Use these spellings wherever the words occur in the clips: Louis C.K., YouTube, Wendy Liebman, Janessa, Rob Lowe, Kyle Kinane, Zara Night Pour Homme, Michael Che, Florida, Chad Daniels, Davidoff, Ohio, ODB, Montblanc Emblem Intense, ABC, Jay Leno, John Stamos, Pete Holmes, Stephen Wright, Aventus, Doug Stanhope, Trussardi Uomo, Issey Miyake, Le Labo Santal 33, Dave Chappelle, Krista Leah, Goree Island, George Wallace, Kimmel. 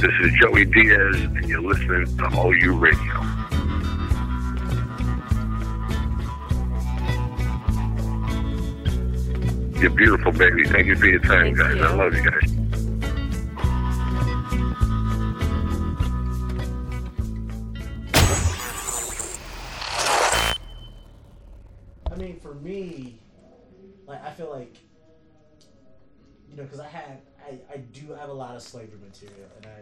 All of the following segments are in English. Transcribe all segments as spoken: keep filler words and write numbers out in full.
This is Joey Diaz, and you're listening to All You Radio. You're beautiful, baby. Thank you for your time, guys. I love you guys. I mean, for me, like, I feel like, you know, because I had, I, I do have a lot of slavery material, and I,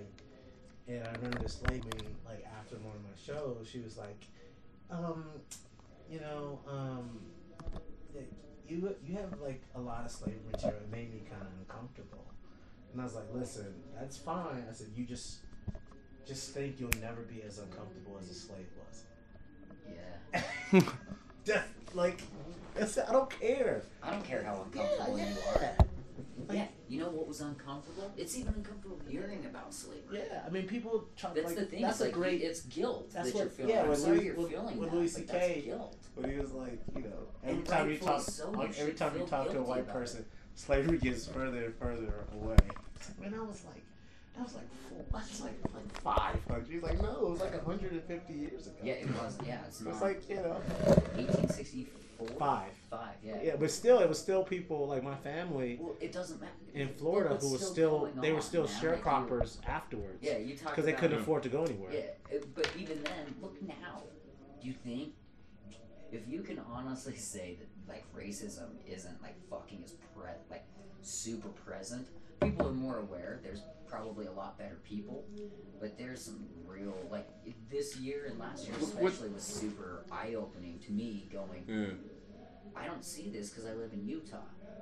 and I remember this lady, like, after one of my shows, she was like, um, you know, um, like, you you have, like, a lot of slavery material. It made me kind of uncomfortable. And I was like, listen, that's fine. I said, you just, just think you'll never be as uncomfortable as a slave was. Yeah. That's, like, that's, I don't care. I don't care how uncomfortable yeah, yeah. you are. Like, yeah, you know what was uncomfortable? It's even uncomfortable hearing about slavery. Yeah, I mean, people try to. That's like, the thing. That's it's a like great. It's guilt that's that what, you're feeling. Yeah, when Louis, you're when, feeling when that. Louis C K, like, guilt. When he was like, you know, every and time you talk, so like, every time you talk to a white person, it. slavery gets further and further away. And I was like, I was like, four, I was like, like five hundred. He's like, no, it was like a hundred and fifty years ago. Yeah, it was. Yeah, it's it was like you know, eighteen sixty. Five. Five, yeah. Yeah, but still, it was still people, like my family well, it doesn't matter. in Florida it, who was still, still they were still now, sharecroppers like afterwards. Yeah, you talk Because they couldn't it. afford to go anywhere. Yeah, but even then, look now. Do you think, if you can honestly say that, like, racism isn't, like, fucking as, pre- like, super present, people are more aware. There's probably a lot better people, but there's some real, like, this year and last year especially was super eye-opening to me going, yeah. I don't see this because I live in Utah,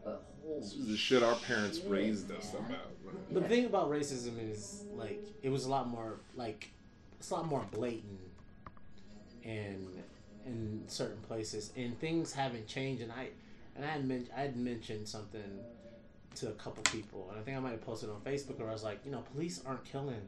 but holy This is the shit our parents shit, raised us man. about. Right? The yeah. thing about racism is, like, it was a lot more, like, it's a lot more blatant in, in certain places, and things haven't changed, and I, and I had, men- I had mentioned something to a couple people, and I think I might have posted on Facebook where I was like, you know, police aren't killing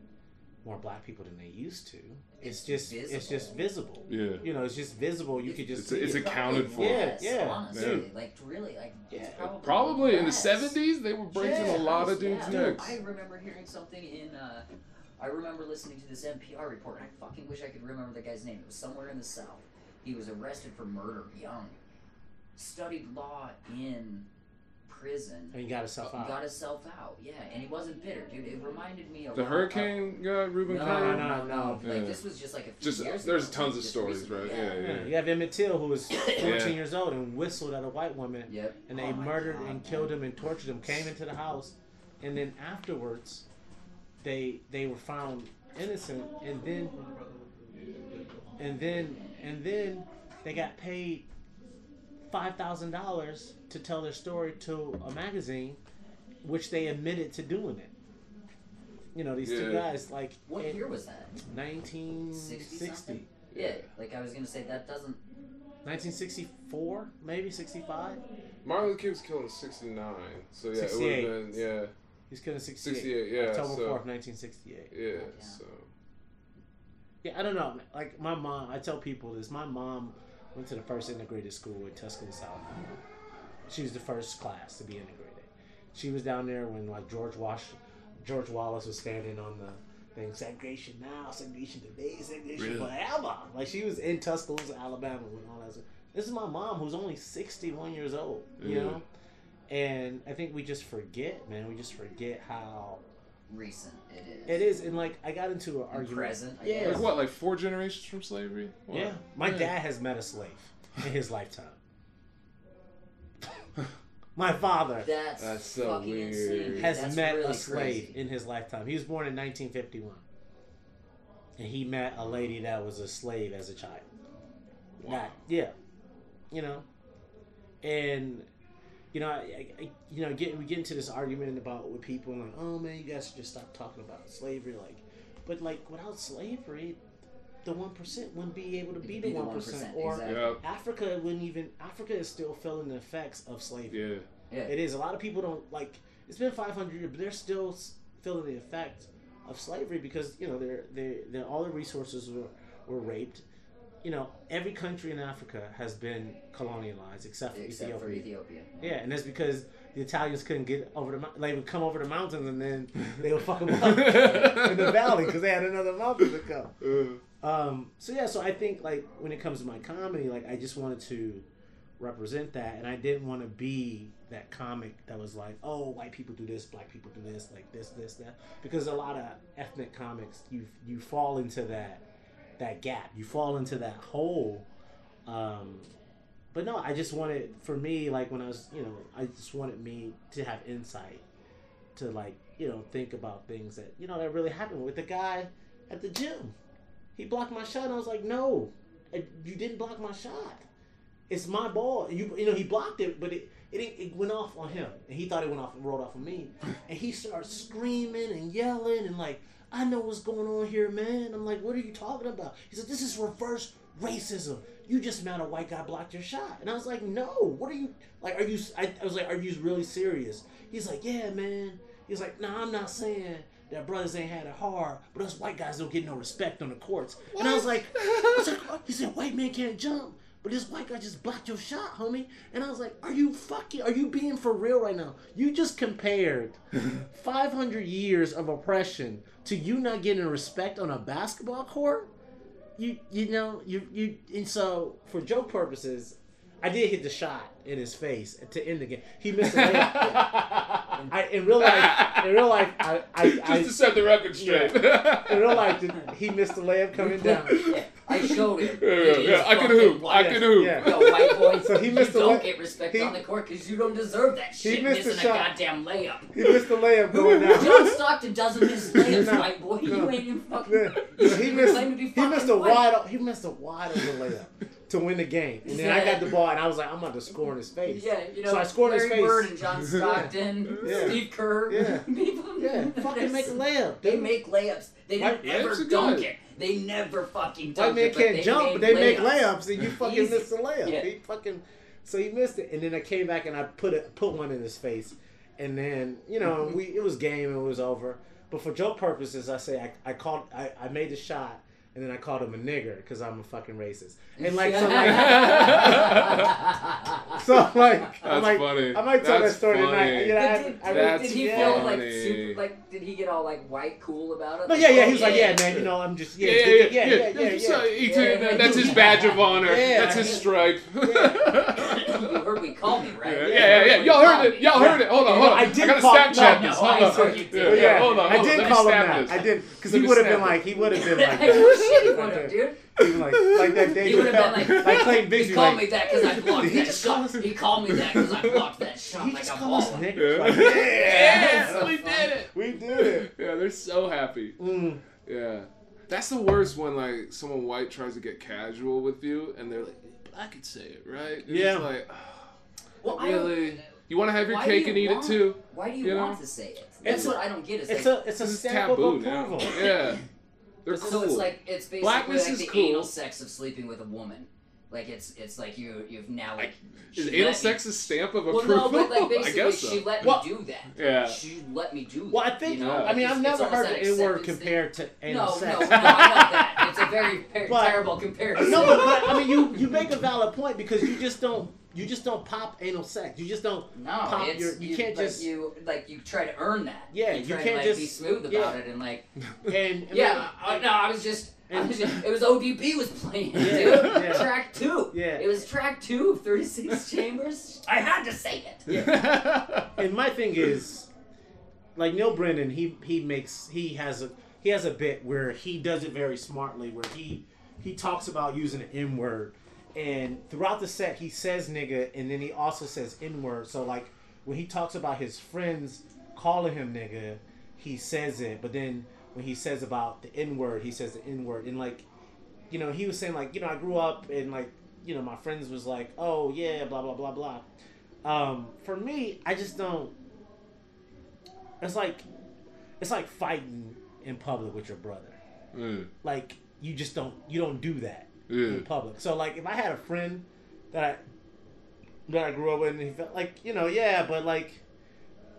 more black people than they used to. It's, it's just, visible. it's just visible. Yeah, you know, it's just visible. You it's, could just, it's, see it's it. accounted for. Yeah, yeah, honestly, yeah. like really, like yeah. probably, probably in the seventies they were breaking yeah, a lot was, of dudes' yeah. necks. I remember hearing something in. Uh, I remember listening to this N P R report, and I fucking wish I could remember the guy's name. It was somewhere in the South. He was arrested for murder young. Studied law in. prison. And he got himself out. Got himself out, yeah. And he wasn't bitter, dude. It reminded me of... The hurricane guy, Reuben Carter? No, no, no. no. Like, yeah. this was just like a few just, years There's ago. tons of just stories, recently. right? Yeah. Yeah, yeah, yeah. You have Emmett Till, who was fourteen yeah. years old and whistled at a white woman. Yep. And they oh murdered God, and man. killed him and tortured him, came into the house, and then afterwards, they they were found innocent, and then... And then... And then they got paid five thousand dollars to tell their story to a magazine, which they admitted to doing it. You know, these yeah. two guys, like... What year was that? nineteen sixty Yeah, like I was going to say, that doesn't... nineteen sixty-four maybe? sixty-five Marlon King was killed in sixty-nine So, yeah, sixty-eight it would have been, yeah. He was killed in sixty-eight sixty-eight yeah. October fourth, nineteen sixty-eight Yeah, yeah, so... Yeah, I don't know. Like, my mom... I tell people this. My mom... went to the first integrated school in Tuscaloosa, Alabama. She was the first class to be integrated. She was down there when like George Wash, George Wallace was standing on the thing, segregation now, segregation today, segregation really? forever. Like she was in Tuscaloosa, Alabama when all that stuff. This is my mom who's only sixty-one years old, you yeah. know? And I think we just forget, man. We just forget how... recent it is. It is, and like I got into an argument. Present, I yeah. guess. Like what, like four generations from slavery? What? Yeah, my yeah. dad has met a slave in his lifetime. My father, that's, that's so fucking weird. Insane. Has that's met really a slave crazy. in his lifetime. He was born in nineteen fifty-one and he met a lady that was a slave as a child. Wow. Not, yeah, you know, and. You know, I, I, you know, get, we get into this argument about with people and like, oh man, you guys should just stop talking about slavery. Like, but like without slavery, the one percent wouldn't be able to be the one percent. Or exactly. yep. Africa wouldn't even. Africa is still feeling the effects of slavery. Yeah, yeah. It is. A lot of people don't like. It's been five hundred years but they're still feeling the effect of slavery because you know they're they they're all their resources were, were raped. you know, every country in Africa has been colonialized except for except Ethiopia. for Ethiopia. Yeah, and that's because the Italians couldn't get over the mountains. They would come over the mountains and then they would fuck them up in the valley because they had another mountain to come. Um, so yeah, so I think like when it comes to my comedy, like I just wanted to represent that, and I didn't want to be that comic that was like, oh, white people do this, black people do this, like this, this, that. Because a lot of ethnic comics, you you fall into that that gap, you fall into that hole. Um, but no, I just wanted, for me, like when I was, you know, I just wanted me to have insight to like, you know, think about things that, you know, that really happened with the guy at the gym. He blocked my shot, and I was like, no, you didn't block my shot. It's my ball. You you know, he blocked it, but it, it it went off on him. And he thought it went off and rolled off on me. And he started screaming and yelling and like, I know what's going on here, man. I'm like, what are you talking about? He said, this is reverse racism. You just mad a white guy blocked your shot. And I was like, no, what are you, like, are you, I, I was like, are you really serious? He's like, yeah, man. He's like, nah, I'm not saying that brothers ain't had it hard, but us white guys don't get no respect on the courts. What? And I was like, I was like, he said, white man can't jump. But this white guy just blocked your shot, homie. And I was like, are you fucking, are you being for real right now? You just compared five hundred years of oppression to you not getting respect on a basketball court? You you know, you, you, and so for joke purposes, I did hit the shot in his face to end the game. He missed a layup. in, I, in real life, in real life, I, I just I, to set the record straight. Yeah, in real life, he missed the layup coming down. I showed him. Yeah, yeah, I can hoop. I can hoop. Yeah. Yo, white boy, so he missed you the don't lay- get respect he, on the court because you don't deserve that shit. He missed missing a, shot. a goddamn layup. He missed the layup going down. John Stockton doesn't miss layups, no, white boy. No. You ain't even fucking. Yeah. You so he, missed, claim to be fucking he missed a wide. Up, he missed a wide open layup to win the game, and then yeah. I got the ball, and I was like, I'm about to score in his face. Yeah, you know. So I scored Larry in his face. Bird and John Stockton, yeah. Steve Kerr, yeah, people, yeah, fucking make a layup. They make layups. They don't ever dunk it. They never fucking dunk it. White man can't jump, but they make layups, and you fucking miss the layup. Yeah. He fucking, so he missed it, and then I came back and I put a, put one in his face, and then you know we it was game, it was over. But for joke purposes, I say I I called I, I made the shot, and then I called him a nigger because I'm a fucking racist, and like so like so like that's like, funny. I might tell that's that story funny. Tonight. You know, I, did, I, I, that's did he feel like super like? Did he get all like white cool about it? But yeah, yeah, he was like, yeah, man, you know, I'm just yeah, yeah, yeah, yeah, yeah. yeah, yeah, yeah, yeah, yeah. That's his badge of honor. Yeah, that's his stripe. Yeah. You heard we call me, right? Yeah, yeah, yeah. yeah. Y'all heard it. Y'all heard it. Hold on, hold on. I gotta Snapchat this. Hold on. Yeah, hold on. I did call him that. I did because he would have been like, he would have been like. Wonder, dude. Even like, like that day he would have been like, like Clayton Bixby. He called me that because I blocked that shot. He called me that because I blocked that shot like a ball. Yeah. Like, yeah. Yes, we did it. We did it. Yeah, they're so happy. Mm. Yeah. That's the worst when like someone white tries to get casual with you and they're like, I could say it, right? It's yeah. like, oh, well, really? You want to have your why cake you and eat want, it too. Why do you, you know? want to say it? That's it's what a, I don't get. It's, it's like, a, it's a stamp of approval. Yeah. They're cool. So it's like it's basically Blackness like the cool. anal sex of sleeping with a woman. Like it's it's like you you've now like I, is anal sex me, a stamp of approval? Well, no, but like basically I guess so. she let well, me do that. Yeah, she let me do that. Well, I think you know? I mean I've never heard the N word compared to anal no, sex. No, no, no, I know that it's a very, very but, terrible comparison. No, but I mean you you make a valid point because you just don't. You just don't pop anal sex. You just don't no, pop your. You, you can't like just you like you try to earn that. Yeah, you, try you can't to, like, just be smooth about yeah. it and like. And, and yeah, like, I, no, I was just. And, it was O D B was playing, yeah, dude. Yeah. Track two. Yeah. It was track two of Thirty Six Chambers. I had to say it. Yeah. And my thing is, like Neil Brennan, he he makes he has a he has a bit where he does it very smartly, where he he talks about using an N word. And throughout the set, he says nigga, and then he also says N-word. So, like, when he talks about his friends calling him nigga, he says it. But then when he says about the N-word, he says the N-word. And, like, you know, he was saying, like, you know, I grew up and, like, you know, my friends was like, oh, yeah, blah, blah, blah, blah. Um, for me, I just don't... It's like, it's like fighting in public with your brother. Mm. Like, you just don't, you don't do that. Yeah. In public. So like if I had a friend that I that I grew up with and he felt like, you know, yeah, but like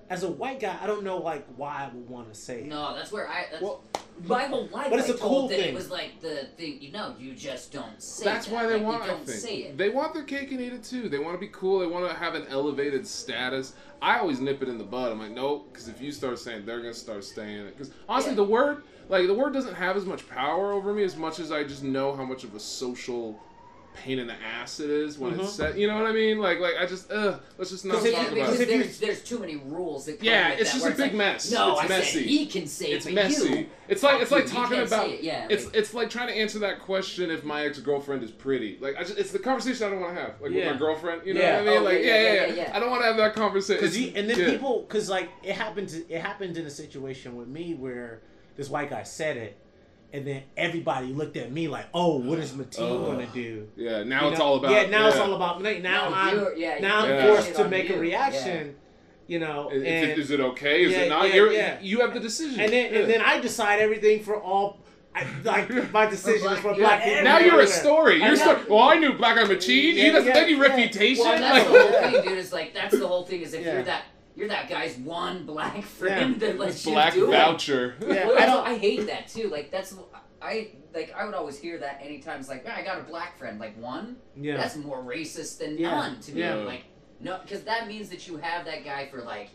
as a white guy I don't know like why I would want to say it. No, that's where I that's, well, My whole life, but it's I a told cool that thing. It was like the thing, you know, you just don't say it. That's that. why they like, want you don't I think. say it. They want their cake and eat it too. They want to be cool. They want to have an elevated status. I always nip it in the bud. I'm like, nope, because if you start saying it, they're going to start saying it. Because honestly, yeah. the word, like, the word doesn't have as much power over me as much as I just know how much of a social pain in the ass it is when mm-hmm. it's said. You know what I mean? Like, like I just, uh, let's just not talk yeah, about it. There's, there's too many rules that come Yeah, with it's that just a it's big like, mess. No, it's I messy. Said he can say it, It's messy. You, it's like, it's like talking about, it. yeah, it's like, it's like trying to answer that question if my ex-girlfriend is pretty. Like, I just, it's the conversation I don't want to have. Like, yeah. with my girlfriend, you know yeah. what I mean? Oh, like, yeah, yeah, yeah. yeah, yeah. yeah. I don't want to have that conversation. Cause you, and then yeah. people, because, like, it happened, to, it happened in a situation with me where this white guy said it, and then everybody looked at me like, "Oh, what is Mateen uh, gonna do?" Yeah, now you it's know? all about. Yeah, now yeah. it's all about. Like, now no, I'm yeah, now yeah. I'm forced yeah. to make you. a reaction. Yeah. You know, is, and, is, it, is it okay? Is yeah, it not? Yeah, You're, yeah. You have the decision, and then yeah. and then I decide everything for all. I, like my decision is for black people. Now you're a story. You're story. Well, I knew Black Eyed Mateen. Yeah, he doesn't have yeah, any yeah. reputation. Well, that's like, the whole thing, dude. Is like that's the whole thing. Is if yeah. you're that. You're that guy's one black friend yeah. that lets black you do voucher. it. Black voucher. Yeah, I don't. I hate that too. Like that's I like I would always hear that anytime. It's like yeah, I got a black friend. Like one. Yeah. That's more racist than yeah. none to me. Yeah. Like no, because that means that you have that guy for like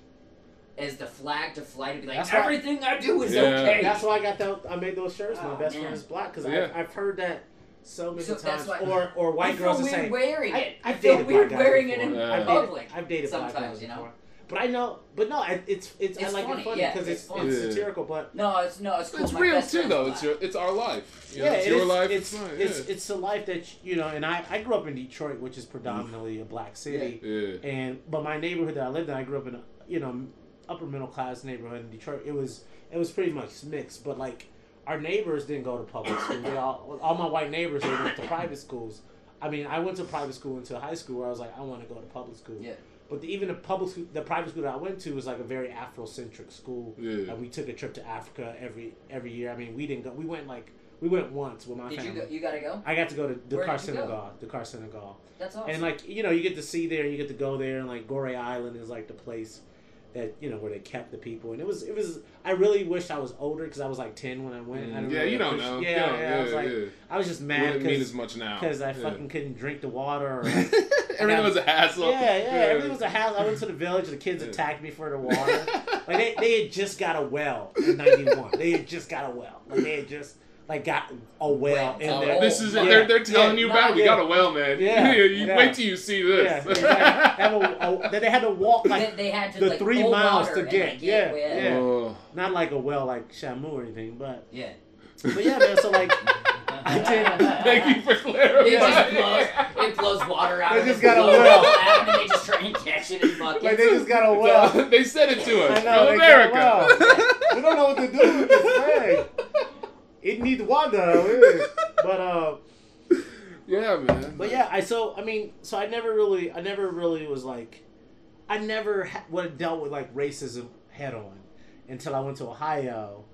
as the flag to fly to be like that's everything why, I do is yeah. okay. That's why I got that. I made those shirts. Oh, My best man. friend is black because yeah. I've heard that. So many so times, why, or or white girls are saying, wearing it. I, I've dated weird wearing it in yeah. public. I've dated sometimes, black girls you know. Before. But I know, but no, it's it's, it's I like funny. it funny because yeah, it's, it's, it's satirical. But no, it's no, it's cool. It's My real too, though. It's your, it's our life. You yeah, know, it's it your is, life. It's it's, yeah. it's it's a life that you know. And I, I grew up in Detroit, which is predominantly a black city. Yeah. And but my neighborhood that I lived in, I grew up in a you know upper middle class neighborhood in Detroit. It was it was pretty much mixed. But like our neighbors didn't go to public school. They all all my white neighbors they went to private schools. I mean, I went to private school until high school where I was like, I want to go to public school. Yeah. But the, even the public school, the private school that I went to was like a very Afrocentric school. Yeah. Like we took a trip to Africa every every year. I mean, we didn't go. We went like we went once with my Did family. You, go, you gotta go. I got to go to Dakar, Senegal. Go? Dakar, Senegal. That's awesome. And like you know, you get to see there, and you get to go there, and like Goree Island is like the place that you know where they kept the people, and it was it was. I really wish I was older because I was like ten when I went. Mm. I yeah, really you don't know. Yeah, yeah, yeah, yeah. I was like, yeah. I was just mad. Wouldn't mean as much now because I yeah. fucking couldn't drink the water. Or, Everything was a hassle. Yeah, yeah, yeah. Everything was a hassle. I went to the village. The kids yeah. attacked me for the water. Like they, they had just got a well in ninety-one. They had just got a well. Like they had just like got a well in there. This is it. Yeah. They're, they're telling yeah. you about. No, we yeah. got a well, man. Yeah. you, you yeah. Wait till you see this. Yeah. Exactly. Then they had to walk like they had to, the like, three miles to get. get yeah, yeah. Oh. Not like a well like Shamu or anything, but yeah. But yeah, man. So like. I did. Thank you for clarifying. It just blows, it blows water out. They just got a well. And they just try and catch it in buckets. Like they just got a well. So they said it to us. I know, from America. Well. We don't know what to do with this thing. It needs water. But uh, yeah, man. But yeah, I so I mean, so I never really, I never really was like, I never ha- would have dealt with like racism head on until I went to Ohio,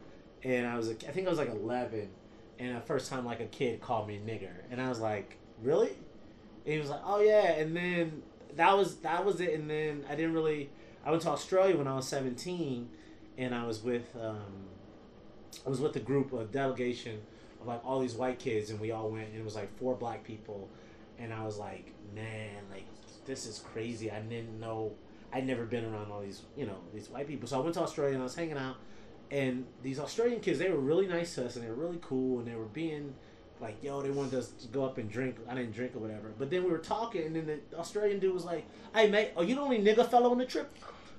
and I was, I think I was like eleven. And the first time, like, a kid called me nigger. And I was like, really? And he was like, oh, yeah. And then that was that was it. And then I didn't really... I went to Australia when I was seventeen. And I was with um, I was with a group, a delegation of, like, all these white kids. And we all went. And it was, like, four black people. And I was like, man, like, this is crazy. I didn't know... I'd never been around all these, you know, these white people. So I went to Australia and I was hanging out. And these Australian kids, they were really nice to us, and they were really cool, and they were being like, yo, they wanted us to go up and drink. I didn't drink or whatever. But then we were talking, and then the Australian dude was like, hey, mate, are you the only nigga fellow on the trip?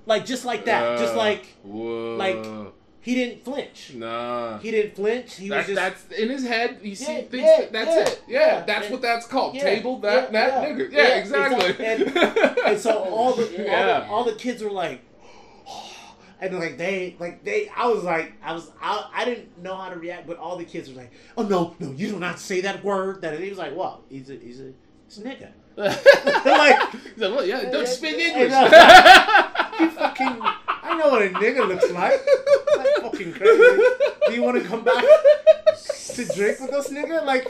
Like, just like that. Uh, just like, whoa. like... He didn't flinch. Nah. He didn't flinch. He that, was just... That's in his head. He yeah, see, thinks yeah, that that's yeah, it. Yeah, yeah. That's and, what that's called. Yeah, Table that, yeah, that yeah. nigga. Yeah, yeah exactly. exactly. And, and so all the, yeah. all the all the kids were like... And like they, like they, I was like, I was, I, I didn't know how to react, but all the kids were like, "Oh no, no, you do not say that word." That and he was like, "Well, he's a, he's a, he's a nigga." Like, he's like, well, yeah, don't yeah, speak yeah, English. Like, you fucking, I know what a nigga looks like. That's fucking crazy. Do you want to come back to drink with us, nigga? Like,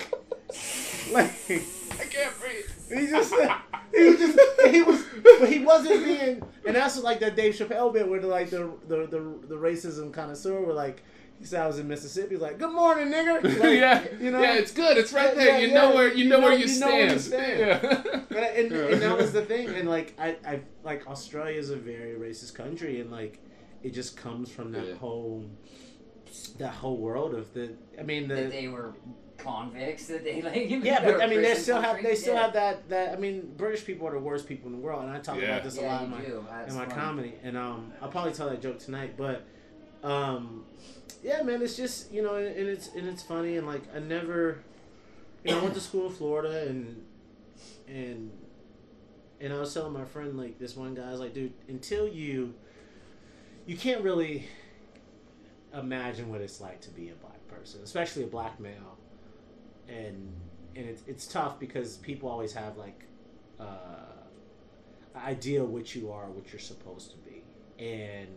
like I can't breathe. He just. Uh, He was just, he was, but he wasn't being, and that's like that Dave Chappelle bit where the, like the the the, the racism connoisseur were like, So I was in Mississippi, like, good morning, nigger. Like, yeah, you know, yeah, it's good. It's right there. Yeah, you, yeah, know where, you, you know where you, you stand. Know where you stand. Yeah. But I, and, yeah. and that was the thing. And like, I, I like Australia is a very racist country, and like, it just comes from that yeah. whole, that whole world of the. I mean, the, that they were convicts. That they like. Yeah, but I mean, they still country. have they still yeah. have that that. I mean, British people are the worst people in the world, and I talk yeah. about this yeah, a lot in my do. in my funny. comedy, and um, I'll probably tell that joke tonight, but um. Yeah, man, it's just, you know, and it's and it's funny, and like I never, you know, I went to school in Florida, and and and I was telling my friend, like, this one guy, I was like, dude, until you, you can't really imagine what it's like to be a black person, especially a black male, and and it's it's tough because people always have like, uh, an idea of what you are, what you're supposed to be, and.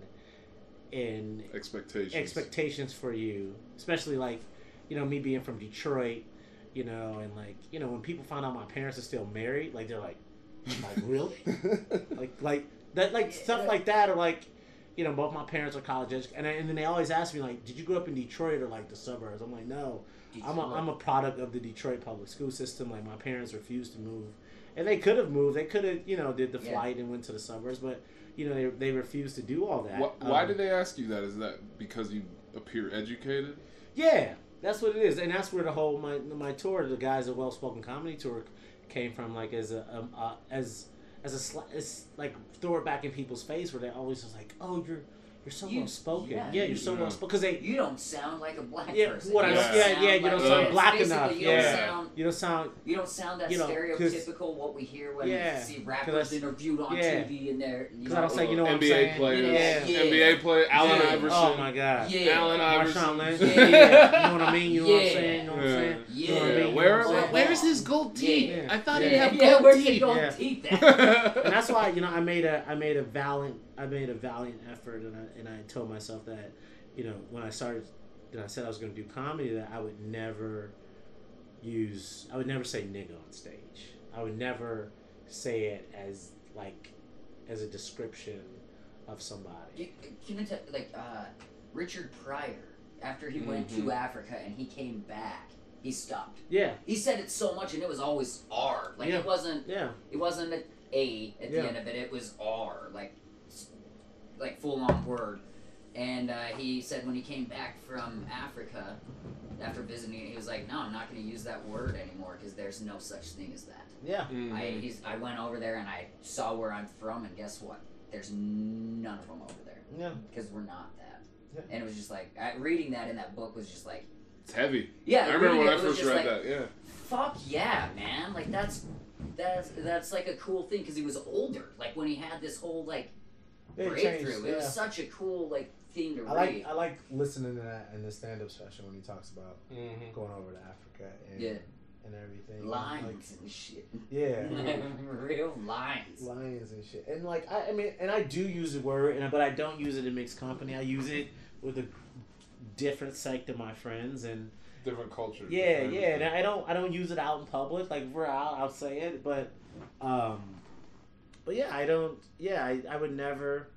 And expectations expectations for you, especially like, you know, me being from Detroit, you know, and like, you know, when people find out my parents are still married, like they're like, like really, like like that, like stuff like that, or like, you know, both my parents are college educated, and, and then they always ask me like, did you grow up in Detroit or like the suburbs? I'm like, no, I'm a, I'm a product of the Detroit public school system. Like my parents refused to move, and they could have moved, they could have, you know, did the flight yeah. and went to the suburbs, but. You know, they they refuse to do all that. Why, why um, do they ask you that? Is that because you appear educated? Yeah, that's what it is, and that's where the whole my my tour, the guys at Well Spoken Comedy Tour, came from. Like as a um, uh, as as a sli- as, like throw it back in people's face, where they always was like, oh, you're you're so you, well spoken. Yeah, yeah, you're so yeah. well spoken because they you don't sound like a black yeah, person. What I yeah yeah, yeah you, like, don't sound black enough. You yeah. don't sound you don't sound you don't sound that you know, stereotypical what we hear when yeah, we see rappers interviewed on yeah. T V and they're you know, I don't say, you know what N B A I'm saying? Players, yeah. Yeah. N B A players, Allen yeah. Iverson. Oh my God, yeah. Allen Iverson. Marshawn Lynch. Yeah. Yeah. You know what I mean? You know yeah. what I'm saying? You know what I'm saying? Yeah. yeah. yeah. Where where is his gold teeth? I thought he'd have gold teeth. Gold teeth. And that's why you know I made a I made a valiant. I made a valiant effort, and I and I told myself that, you know, when I started, and I said I was going to do comedy, that I would never use, I would never say nigga on stage. I would never say it as like as a description of somebody. Can I tell, like uh, Richard Pryor, after he mm-hmm. went to Africa and he came back, he stopped. Yeah, he said it so much, and it was always R. Like yeah. it wasn't. Yeah, it wasn't an A at yeah. the end of it. It was R. Like. Like full-on word, and uh, he said when he came back from Africa after visiting it, he was like, no, I'm not going to use that word anymore because there's no such thing as that. Yeah. Mm-hmm. I he's, I went over there and I saw where I'm from, and guess what? There's none of them over there. Yeah. Because we're not that. Yeah. And it was just like, I, reading that in that book was just like... It's heavy. Yeah. I remember when I first read like, that, yeah. Fuck yeah, man. Like, that's, that's, that's like a cool thing because he was older. Like, when he had this whole, like... breakthrough. It, yeah. it was such a cool like thing to I like, read. I like listening to that in the stand-up session when he talks about mm-hmm. going over to Africa and yeah. and everything. Lions like, and shit. Yeah, real lions. Lions and shit. And like I, I mean, and I do use the word, and but I don't use it in mixed company. I use it with a different psyche to my friends and different cultures. Yeah, yeah. And I don't, I don't use it out in public. Like if we're out, I'll say it, but. um But yeah, I don't. Yeah, I, I would never.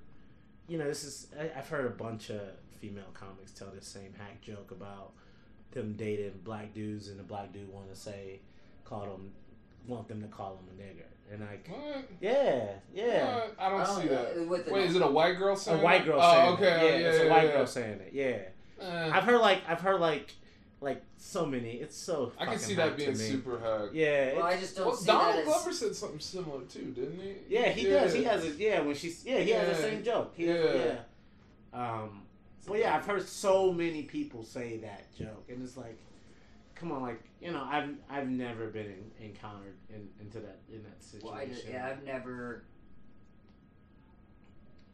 You know, this is. I, I've heard a bunch of female comics tell this same hack joke about them dating black dudes, and the black dude want to say, call them, want them to call him a nigger, and like, what? yeah, yeah. What? I don't oh, see that. Wait, name. Is it a white girl saying? A white girl that? saying. Oh, okay. It. Yeah, oh, yeah, it's yeah, a white yeah. girl saying it. Yeah. Uh, I've heard like I've heard like. Like, so many. It's so I can see that being super hug. Yeah. Well, I just don't well, see Donald that as... Glover said something similar, too, didn't he? Yeah, he yeah. does. He has it. Yeah, when she's... Yeah, he yeah. has the same joke. He, yeah. yeah. Um, well, yeah, I've heard so many people say that joke. And it's like, come on, like, you know, I've I've never been in, encountered in, into that in that situation. Well, I just, yeah, I've never...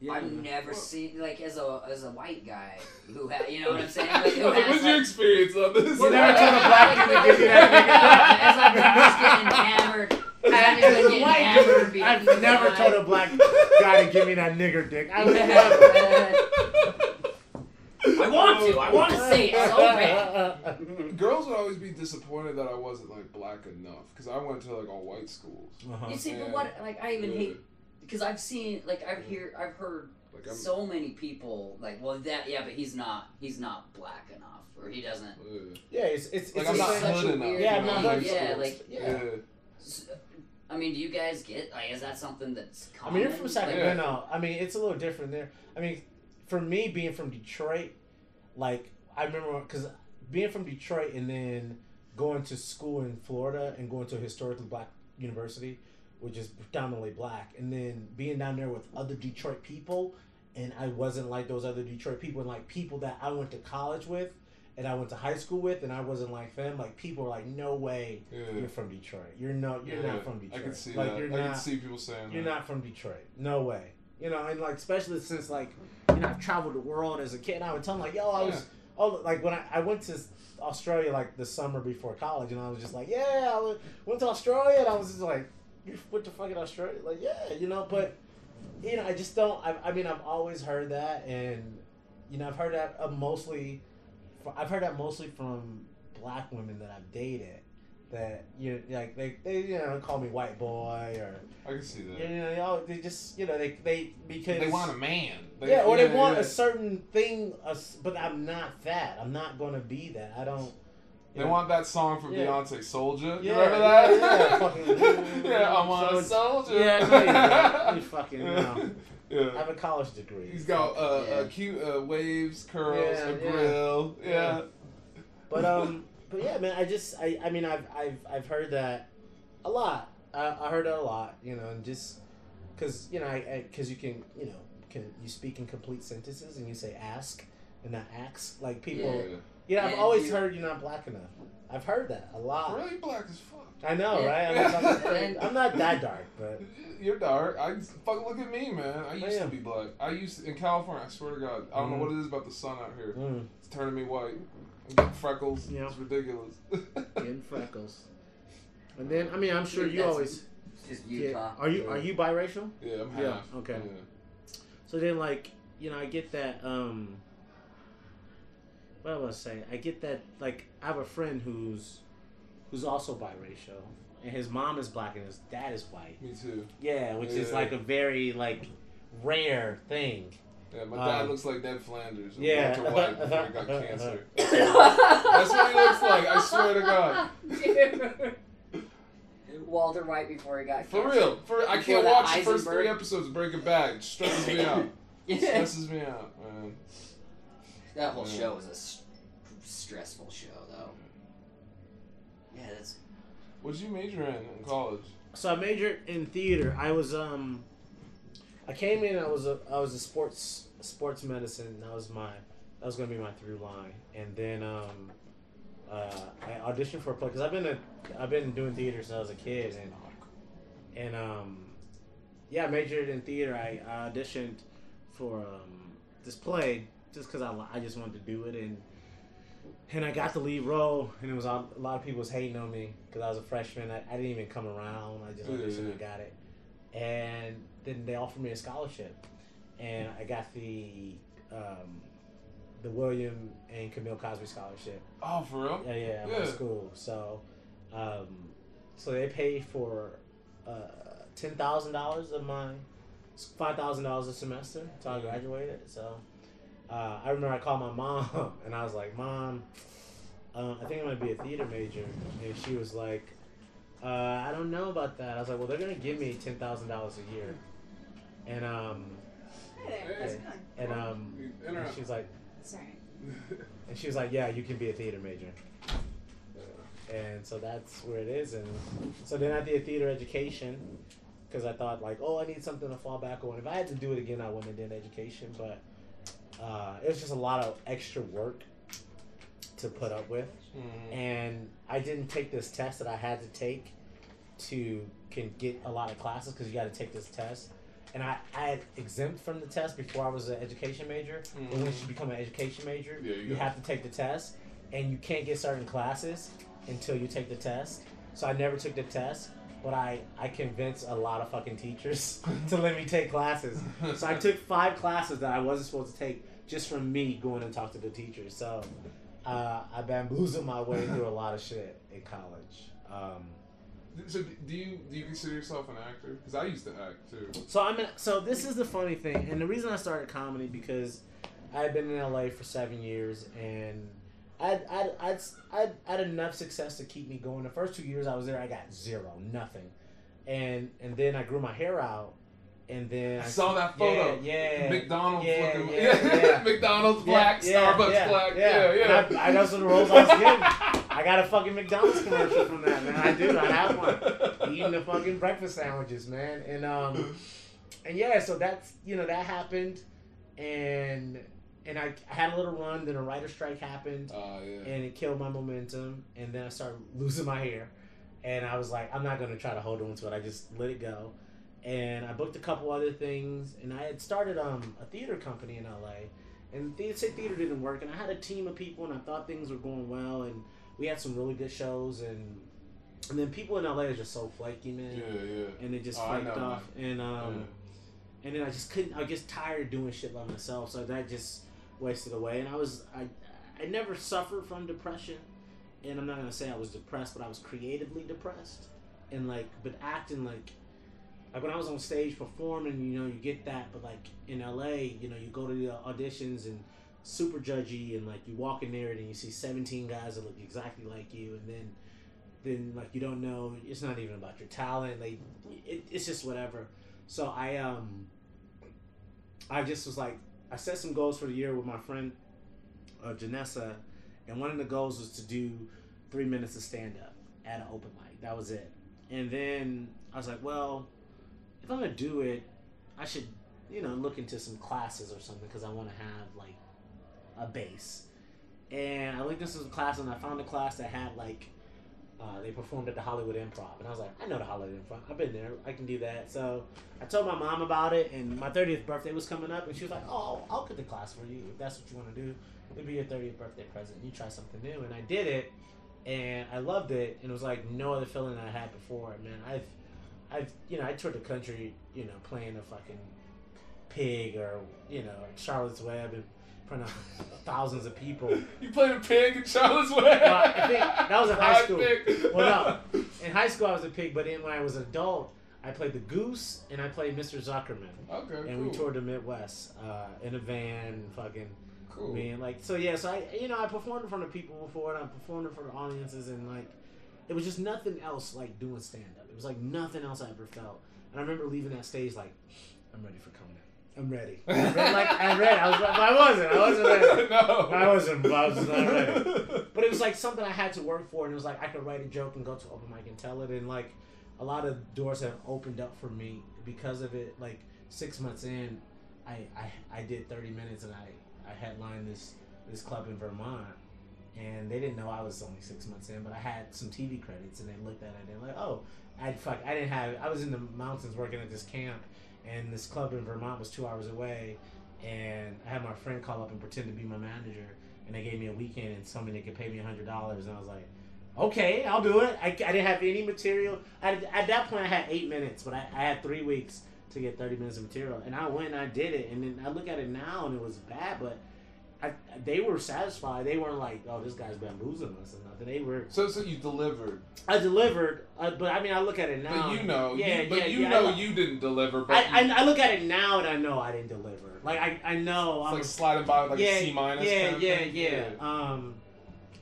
Yeah, I've never well, seen like as a as a white guy who had you know what I'm saying. Like, who has, what's like, your experience on this? You never told a black dude to give you that nigger dick. I've never told a black guy to give me that nigger dick. I would never. I want to. I want to say it so bad. Girls would always be disappointed that I wasn't like black enough because I went to like all white schools. Uh-huh. You see, but what like I even yeah. hate. Because I've seen, like, I've hear, I've heard Like I'm, so many people like, well, that yeah, but he's not he's not black enough, or he doesn't. Yeah, it's it's, like it's I'm not such a weird. Yeah, not like, yeah, like yeah. yeah. So, I mean, do you guys get? Like, is that something that's common? I mean, you're from Sacramento. Like, yeah. I mean, it's a little different there. I mean, for me being from Detroit, like I remember because being from Detroit and then going to school in Florida and going to a historically black university, which is predominantly black, and then being down there with other Detroit people, and I wasn't like those other Detroit people, and like people that I went to college with, and I went to high school with, and I wasn't like them. Like people were like, "No way, yeah. you're from Detroit. You're no, you're yeah. not from Detroit." I can see like, that. You're not, I can see people saying you're that. not from Detroit. No way. You know, and like especially since like you know I've traveled the world as a kid, and I would tell them like, "Yo, I yeah. was." Oh, like when I, I went to Australia like the summer before college, and I was just like, "Yeah, I went to Australia," and I was just like. You went to fucking Australia, like yeah, you know. But you know, I just don't. I, I mean, I've always heard that, and you know, I've heard that uh, mostly. I've heard that mostly from black women that I've dated. That you know, like they, they you know call me white boy or. I can see that. You know, they just you know they they because they want a man. They, yeah, or they yeah, want yeah. a certain thing. Uh, but I'm not that. I'm not gonna be that. I don't. They yeah. want that song from yeah. Beyonce, Soldier. You yeah, remember that? Yeah, yeah. yeah I'm on so, a soldier. Yeah, no, yeah. You fucking know. Yeah. I have a college degree. He's got uh, yeah. uh, cute uh, waves, curls, yeah, a grill. Yeah. yeah. yeah. But um, but yeah, man. I just, I, I mean, I've, I've, I've heard that a lot. I, I heard that a lot, you know, and just because you know, I, I, cause you can, you know, can you speak in complete sentences and you say ask and not ax, like people. Yeah. Yeah, I've yeah, always you, heard you're not black enough. I've heard that a lot. Really black as fuck. I know, yeah. right? I'm, yeah. talking, I'm not that dark, but you're dark. I fuck. Look at me, man. I used I to be black. I used to, in California. I swear to God, I don't mm. know what it is about the sun out here. Mm. It's turning me white. I'm getting freckles. Yeah. It's ridiculous. Getting freckles. And then, I mean, I'm sure you That's always. Just Utah. Are you yeah. are you biracial? Yeah, I'm half. Yeah. Okay. Yeah. So then, like, you know, I get that. um... What I was saying, I get that. Like, I have a friend who's, who's also biracial, and his mom is black and his dad is white. Me too. Yeah, which yeah. is like a very like rare thing. Yeah, my dad um, looks like Ned Flanders. He yeah, went to white before he got cancer. That's what he looks like. I swear to God. Dude. Walter White before he got cancer. For real, for real. I can't watch Eisenberg. The first three episodes of Breaking Bad. It stresses me out. It stresses me out, man. That whole yeah. show was a st- stressful show, though. Yeah, that's... What did you major in in college? So I majored in theater. I was, um... I came in, I was a, I was a sports sports medicine. That was my... That was going to be my through line. And then, um... Uh, I auditioned for a play. Because I've been a, I've been doing theater since I was a kid. And, and um... yeah, I majored in theater. I, I auditioned for um, this play... Just because I, I just wanted to do it, and and I got the lead role, and it was all, a lot of people was hating on me because I was a freshman. I, I didn't even come around. I just auditioned and got it, and then they offered me a scholarship, and I got the um, the William and Camille Cosby scholarship. Oh, for real? Yeah, yeah, yeah. My school. So, um, so they paid for uh, ten thousand dollars of my five thousand dollars a semester until I graduated. So. Uh, I remember I called my mom, and I was like, Mom, uh, I think I'm going to be a theater major. And she was like, uh, I don't know about that. I was like, well, they're going to give me ten thousand dollars a year. And um, hey there, and, and, um, and she was like, Sorry. And she was like, yeah, you can be a theater major. And so that's where it is. And so then I did theater education because I thought, like, oh, I need something to fall back on. If I had to do it again, I wouldn't have done education, but... Uh, it was just a lot of extra work to put up with, mm-hmm. and I didn't take this test that I had to take to can get a lot of classes because you got to take this test. And I, I had exempt from the test before I was an education major. Mm-hmm. But once you become an education major, yeah, you, you have to take the test, and you can't get certain classes until you take the test. So I never took the test. But I, I convinced a lot of fucking teachers to let me take classes. So I took five classes that I wasn't supposed to take just from me going and talking to the teachers. So uh, I bamboozled my way through a lot of shit in college. Um, So do you do you consider yourself an actor? Because I used to act too. So I'm an, so this is the funny thing, and the reason I started comedy because I had been in L A for seven years and I I I I had enough success to keep me going. The first two years I was there, I got zero, nothing, and and then I grew my hair out. And then I, I saw that photo. Yeah, yeah. McDonald's yeah, looking. Yeah, yeah. McDonald's black, yeah, Starbucks yeah, black. Yeah, yeah. yeah. I, I got some rolls I was getting. I got a fucking McDonald's commercial from that, man. I do. I have one. Eating the fucking breakfast sandwiches, man. And um, and yeah. So that's you know that happened, and and I, I had a little run. Then a writer's strike happened, uh, yeah. and it killed my momentum. And then I started losing my hair, and I was like, I'm not gonna try to hold on to it. I just let it go. And I booked a couple other things, and I had started um, a theater company in L A, and the theater didn't work, and I had a team of people, and I thought things were going well, and we had some really good shows, and and then people in L A are just so flaky, man. Yeah, yeah. And it just oh, flaked off, and um, yeah. and then I just couldn't. I was tired of doing shit by myself, so that just wasted away. And I was I I never suffered from depression, and I'm not gonna say I was depressed, but I was creatively depressed, and like but acting like. Like, when I was on stage performing, you know, you get that, but, like, in L A, you know, you go to the auditions and super judgy, and, like, you walk in there and you see seventeen guys that look exactly like you, and then, then like, you don't know, it's not even about your talent, like, it, it's just whatever. So I, um, I just was like, I set some goals for the year with my friend, uh, Janessa, and one of the goals was to do three minutes of stand-up at an open mic. That was it. And then I was like, well... if I'm going to do it, I should, you know, look into some classes or something because I want to have, like, a base. And I looked into some classes, and I found a class that had, like, uh, they performed at the Hollywood Improv. And I was like, I know the Hollywood Improv. I've been there. I can do that. So I told my mom about it, and my thirtieth birthday was coming up, and she was like, oh, I'll get the class for you. If that's what you want to do, it'll be your thirtieth birthday present. You try something new. And I did it, and I loved it, and it was like no other feeling I had before. Man, I've... I've, you know, I toured the country, you know, playing a fucking pig or, you know, Charlotte's Web in front of thousands of people. You played a pig in Charlotte's Web? Well, I think that was in high school. Pig. Well, no. In high school, I was a pig, but then when I was an adult, I played the goose and I played Mister Zuckerman. Okay, And cool. we toured the Midwest uh, in a van, fucking. Cool. Man, like, so, yeah, so I, you know, I performed in front of people before and I performed in front of audiences and, like, it was just nothing else like doing stand-up. It was like nothing else I ever felt. And I remember leaving that stage like, I'm ready for Conan. I'm ready. I'm ready. Like, I'm ready. I, was, but I wasn't. I wasn't ready. No. I wasn't. I was not ready. But it was like something I had to work for. And it was like I could write a joke and go to open mic and tell it. And like a lot of doors have opened up for me because of it. Like six months in, I, I, I did thirty minutes and I, I headlined this, this club in Vermont. And they didn't know I was only six months in, but I had some T V credits, and they looked at it, and they're like, oh, I fuck, I didn't have, I was in the mountains working at this camp, and this club in Vermont was two hours away, and I had my friend call up and pretend to be my manager, and they gave me a weekend and told me they could pay me one hundred dollars, and I was like, okay, I'll do it. I, I didn't have any material. I, at that point, I had eight minutes, but I, I had three weeks to get thirty minutes of material, and I went and I did it, and then I look at it now, and it was bad, but... I, they were satisfied. They weren't like, "Oh, this guy's bamboozling us" or nothing. They were. So, so you delivered. I delivered, uh, but I mean, I look at it now. But you know, yeah, you, but yeah, you yeah, know, I, you didn't deliver. But I, you, I, I look at it now and I know I didn't deliver. Like I, I know. It's I'm like a, sliding by with like yeah, a C minus. Yeah, kind of yeah, thing. yeah, yeah. Um,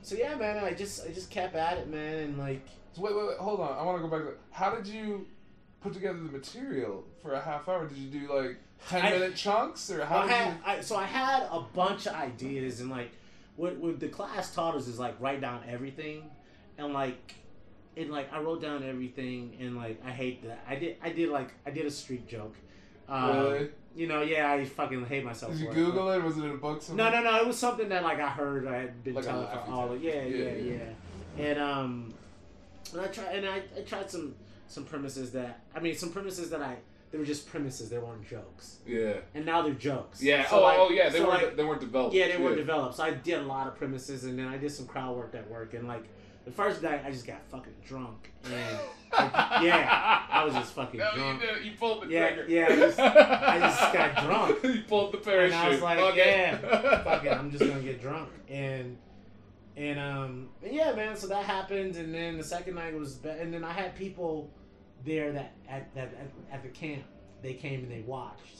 so yeah, man, I just, I just kept at it, man, and like. So wait, wait, wait, hold on. I want to go back to how did you put together the material for a half hour? Did you do like? ten minute I, chunks or how I did had, you... I, so I had a bunch of ideas and like what, what the class taught us is like write down everything and like and like I wrote down everything and like I hate that I did I did like I did a street joke um, really? You know yeah I fucking hate myself. Did you Google it, it? Was it in a book somewhere? No no no it was something that like I heard I had been like telling for all of yeah yeah yeah, yeah. yeah. and um and I tried and I, I tried some some premises that I mean some premises that I They were just premises. They weren't jokes. Yeah. And now they're jokes. Yeah. So oh, like, oh, yeah. They so weren't. Like, they weren't developed. Yeah, they yeah. weren't developed. So I did a lot of premises, and then I did some crowd work at work. And like the first night, I just got fucking drunk. And like, yeah, I was just fucking no, drunk. You, did. you pulled the yeah, trigger. Yeah. I just, I just got drunk. You pulled the parachute. And I was like, okay. yeah, fuck it. I'm just gonna get drunk. And. And um, yeah, man. So that happened, and then the second night was, be- and then I had people there that at that at, at the camp. They came and they watched,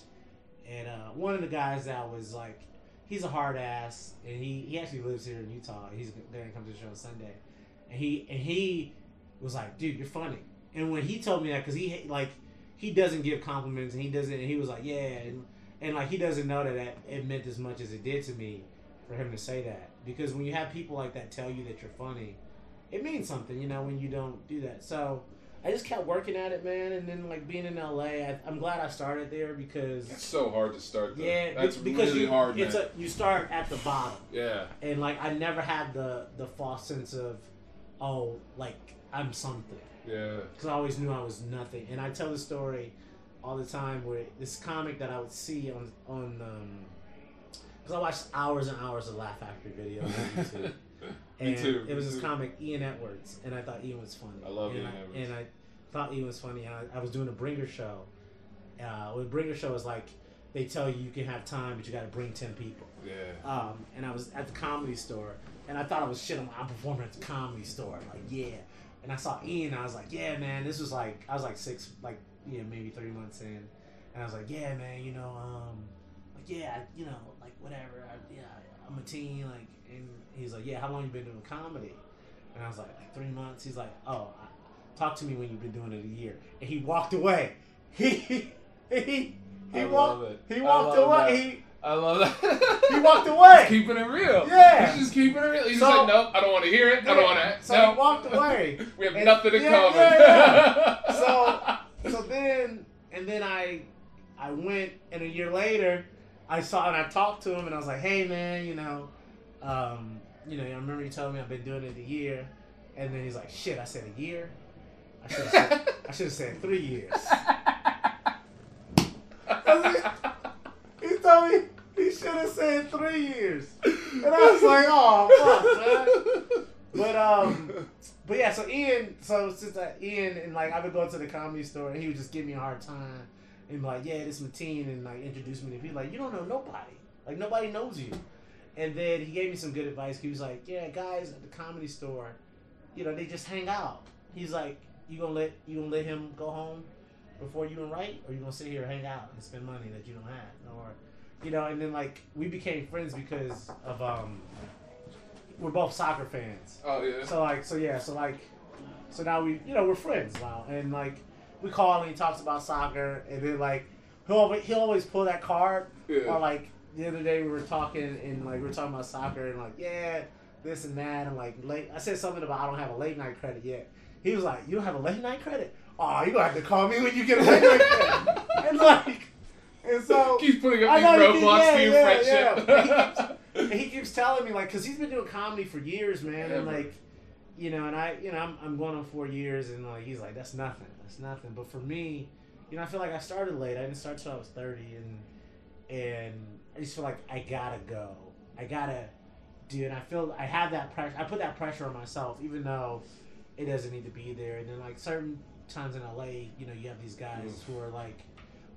and uh, one of the guys that was like, he's a hard ass, and he, he actually lives here in Utah. He's gonna come to the show on Sunday, and he and he was like, dude, you're funny. And when he told me that, because he like he doesn't give compliments, and he doesn't, and he was like, yeah, and, and like he doesn't know that it meant as much as it did to me for him to say that. Because when you have people like that tell you that you're funny, it means something, you know, when you don't do that. So I just kept working at it, man, and then like being in L A, I, I'm glad I started there because it's so hard to start though. Yeah, that's really you, hard, it's man. A, you start at the bottom. Yeah. And like I never had the, the false sense of, oh, like I'm something. Yeah. Because I always knew I was nothing. And I tell the story all the time where this comic that I would see on on um, because I watched hours and hours of Laugh Factory videos on YouTube. And me too, it was me this too. comic, Ian Edwards, and I thought Ian was funny. I love and Ian I, Edwards. And I thought Ian was funny, and I, I was doing a bringer show. Uh, well, the bringer show is like, they tell you you can have time, but you got to bring ten people. Yeah. Um, and I was at the Comedy Store, and I thought I was shit, I'm, I'm performing at the Comedy Store. Like, yeah. And I saw Ian, and I was like, yeah, man, this was like, I was like six, like, you know, maybe three months in. And I was like, yeah, man, you know, um, like, yeah, I, you know, like, whatever, I, yeah, I'm a teen, like, and he's like, yeah, how long you been doing comedy? And I was like, like three months. He's like, oh, talk to me when you've been doing it a year. And he walked away. He he he walked he walked away. He, I love that. He walked away. He's keeping it real. Yeah. He's just keeping it real. He's so, just like, nope, I don't want to hear it. Yeah. I don't want to. So no. He walked away. We have and, nothing in yeah, common. Yeah, yeah. so so then and then I I went and a year later I saw and I talked to him and I was like, hey man, you know. Um, you know, I remember you told me I've been doing it a year, and then he's like, "Shit, I said a year. I should have said, I should have said three years." He, he told me he should have said three years, and I was like, "Oh, fuck, man." But um, but yeah, so Ian, so since I, Ian and like I would go to the Comedy Store, and he would just give me a hard time, and be like, "Yeah, this is Mateen," and like introduce me to people. Like, you don't know nobody. Like nobody knows you. And then he gave me some good advice. He was like, yeah, guys at the Comedy Store, you know, they just hang out. He's like, you gonna let you gonna let him go home before you and write? Or you gonna sit here and hang out and spend money that you don't have? Or, you know, and then, like, we became friends because of, um, we're both soccer fans. Oh, yeah. So, like, so, yeah, so, like, so now we, you know, we're friends now. And, like, we call and he talks about soccer. And then, like, he'll always, he'll always pull that card. Yeah. Or, like, the other day we were talking and like we were talking about soccer and like yeah this and that and like late I said something about I don't have a late night credit yet. He was like, you don't have a late night credit? Oh, you gonna have to call me when you get a late night credit. And like and so keeps putting up these roadblocks for your friendship. Yeah. And, he keeps, and he keeps telling me like because he's been doing comedy for years, man, yeah, and like bro. you know and I you know I'm I'm going on four years and like he's like that's nothing that's nothing. But for me, you know I feel like I started late. I didn't start till I was thirty and and. I just feel like I gotta go. I gotta do it. I feel I have that pressure. I put that pressure on myself, even though it doesn't need to be there. And then, like, certain times in L A, you know, you have these guys mm. who are like,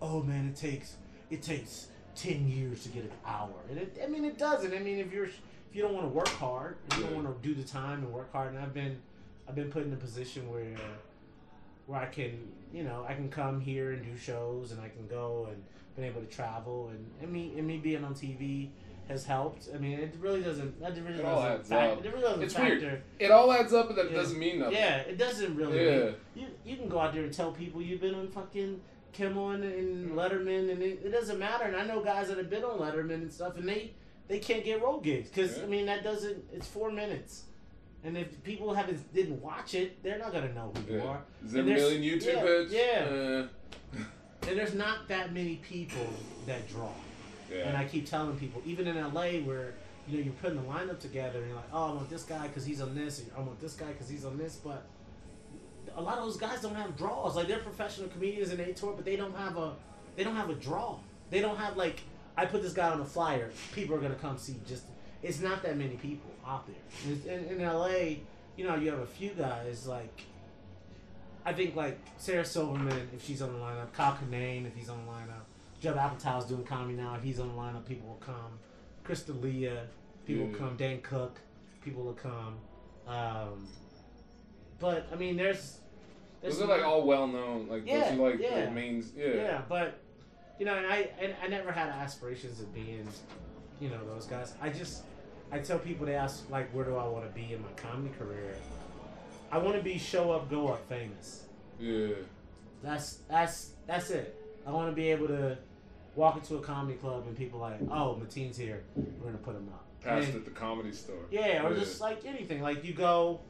oh, man, it takes it takes ten years to get an hour. And it, I mean, it doesn't. I mean, if you're if you don't want to work hard, if you don't want to do the time and work hard, and I've been I've been put in a position where where I can, you know, I can come here and do shows and I can go and been able to travel and, and me and me being on T V has helped. I mean, it really doesn't. That really it all doesn't adds fact, up. It really doesn't it's factor. Weird. It all adds up, and that yeah. doesn't mean nothing. Yeah, it doesn't really. Yeah. Mean, you you can go out there and tell people you've been on fucking Kimmel and, and Letterman, and it, it doesn't matter. And I know guys that have been on Letterman and stuff, and they they can't get road gigs because yeah. I mean that doesn't. It's four minutes. And if people haven't didn't watch it, they're not gonna know who yeah. you are. Is there a million YouTube hits? Yeah. yeah. Uh. And there's not that many people that draw. Yeah. And I keep telling people, even in L A where, you know, you're putting the lineup together and you're like, oh, I want this guy because he's on this, and I want this guy because he's on this, but a lot of those guys don't have draws. Like, they're professional comedians and they tour, but they don't have a, they don't have a draw. They don't have, like, I put this guy on a flyer, people are going to come see. Just, it's not that many people out there. In, in L A, you know, you have a few guys, like, I think, like, Sarah Silverman, if she's on the lineup, Kyle Kinane, if he's on the lineup, Judd Apatow's doing comedy now, if he's on the lineup, people will come. Krista Leah, people yeah. will come. Dan Cook, people to come. Um, but I mean, there's. Those are like all well known, like yeah, those you like yeah. mains, yeah. Yeah, but you know, and I and I never had aspirations of being, you know, those guys. I just I tell people, they ask like, where do I want to be in my comedy career? I want to be show up, go up, famous. Yeah. That's that's that's it. I want to be able to walk into a comedy club and people like, oh, Mateen's here, we're gonna put him up. Passed and, at the Comedy Store. Yeah, or yeah. just like anything. Like you go.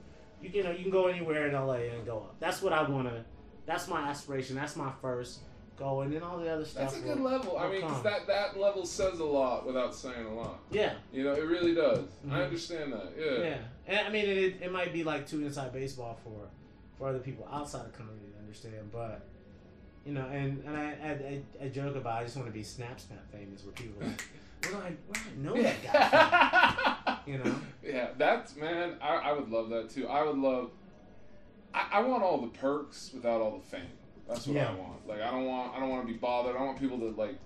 You, you know, you can go anywhere in L A and go up. That's what I want to, that's my aspiration. That's my first goal. And then all the other stuff. That's a good will, level. Will I mean, because that, that level says a lot without saying a lot. Yeah. You know, it really does. Mm-hmm. I understand that. Yeah. Yeah. And I mean, it, it might be like too inside baseball for, for other people outside of comedy to understand. But, you know, and, and I, I, I joke about I just want to be Snap Snap famous with people. Like, where do I, where do I know that guy from? You know? Yeah, that's, man, I, I would love that too. I would love, I, I want all the perks without all the fame. That's what yeah. I want. Like, I don't want, I don't want to be bothered. I don't want people to, like,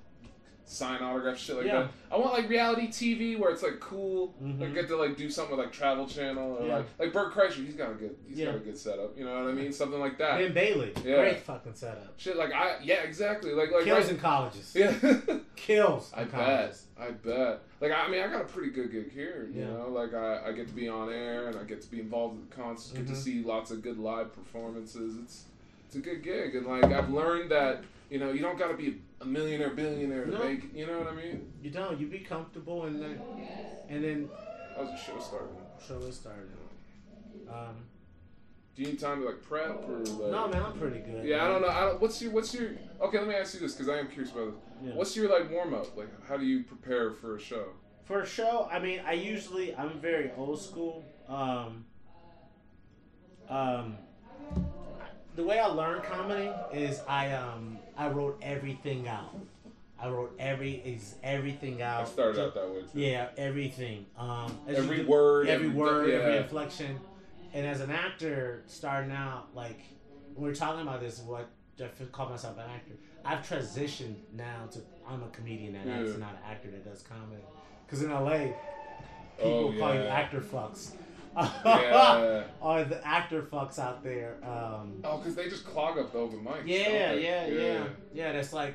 sign autographs, shit like yeah. that. I want, like, reality T V where it's, like, cool. Mm-hmm. Like, get to, like, do something with, like, Travel Channel or, yeah. like, like, Bert Kreischer, he's got a good, he's yeah. got a good setup. You know what I mean? Something like that. Ben Bailey, yeah. great fucking setup. Shit, like, I, yeah, exactly. Like, like Kills right, in colleges. Yeah. Kills in I colleges. bet. I bet. Like, I mean, I got a pretty good gig here, you yeah. know? Like, I, I get to be on air, and I get to be involved in the concerts, mm-hmm. get to see lots of good live performances. It's it's a good gig, and, like, I've learned that, you know, you don't got to be a millionaire, billionaire to no. make, you know what I mean? You don't. You be comfortable, and then... And then that was a show starting. Show is starting. Um... Do you need time to like prep or like... No, man, I'm pretty good. Yeah, man. I don't know. I don't, what's your what's your okay? Let me ask you this because I am curious about this. Yeah. What's your like warm up? Like, how do you prepare for a show? For a show, I mean, I usually I'm very old school. Um, um, the way I learned comedy is I um I wrote everything out. I wrote every is everything out. I started out that way too. Yeah, everything. Um, every do, word, every, every word, yeah. every inflection. And as an actor, starting out, like, we were talking about this, what I call myself an actor. I've transitioned now to, I'm a comedian that yeah. acts, not an actor that does comedy. Because in L A, people oh, yeah. call you actor fucks. Yeah. Or the actor fucks out there. Um, oh, because they just clog up the open mics. Yeah, yeah, yeah, yeah. Yeah, that's like,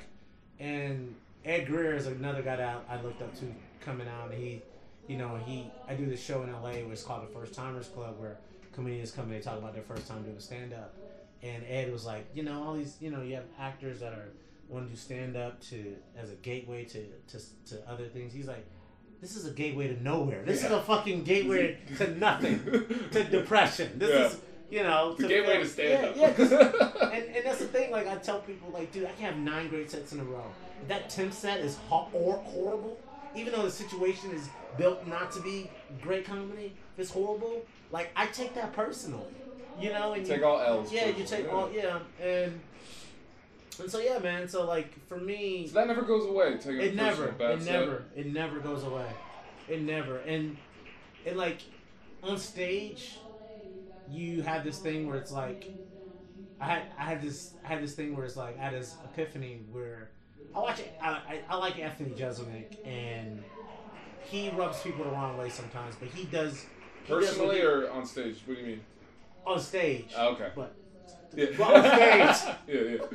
and Ed Greer is another guy that I looked up to coming out. And he, you know, he, I do this show in L A where it's called the First Timers Club, where comedians come and they talk about their first time doing stand-up, and Ed was like, you know, all these, you know, you have actors that are want to do stand-up to as a gateway to, to to other things. He's like, this is a gateway to nowhere. This yeah. is a fucking gateway to nothing, to depression. This yeah. is, you know, the gateway to stand-up. Yeah, yeah, and and that's the thing. Like I tell people, like, dude, I can have nine great sets in a row. If that tenth set is ho- or horrible, even though the situation is built not to be great comedy, if it's horrible, like, I take that personally, you know? And you take you, all L's. Yeah, you take yeah. all, yeah. And and so, yeah, man, so, like, for me... So that never goes away, taking it a never, personal bad It set. never, it never goes away. It never. And, and, like, on stage, you have this thing where it's, like, I had, I had this I had this thing where it's, like, I had this epiphany where... I watch it, I, I, I like Anthony Jeselnik, and he rubs people the wrong way sometimes, but he does... Personally he or on stage? What do you mean? On stage. Oh, okay. But, yeah. but on stage. yeah, yeah.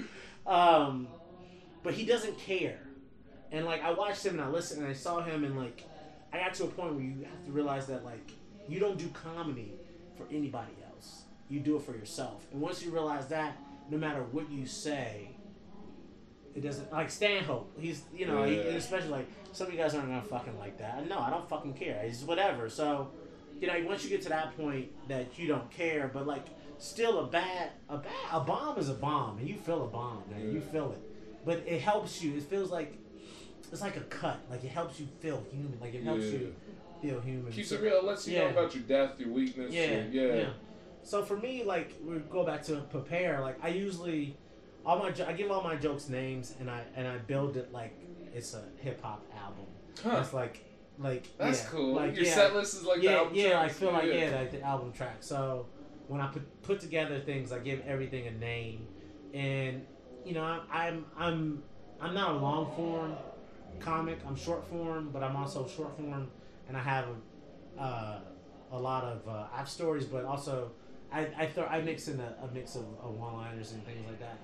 Um, but he doesn't care. And, like, I watched him and I listened and I saw him and, like, I got to a point where you have to realize that, like, you don't do comedy for anybody else. You do it for yourself. And once you realize that, no matter what you say, it doesn't... Like, Stanhope. He's, you know, yeah. he, especially, like, some of you guys aren't going to fucking like that. No, I don't fucking care. It's whatever. So... You know, once you get to that point that you don't care, but like still a bad, a bad, a bomb is a bomb, and you feel a bomb, man. Yeah. You feel it, but it helps you. It feels like it's like a cut. Like it helps you feel human. Like it helps yeah. you feel human. Keeps it real. Lets you yeah. know about your death, your weakness. Yeah. Your, yeah, yeah. So for me, like we go back to prepare. Like I usually, all my I give all my jokes names, and I and I build it like it's a hip hop album. Huh. It's like. Like that's yeah, cool. Like, your yeah, set list is like yeah, the album yeah. Tracks. I feel like yeah, yeah like the album track. So when I put put together things, I give everything a name, and you know I, I'm I'm I'm not a long form comic. I'm short form, but I'm also short form, and I have a, uh, a lot of uh, I have stories, but also I I, throw, I mix in a, a mix of, of one-liners and things like that.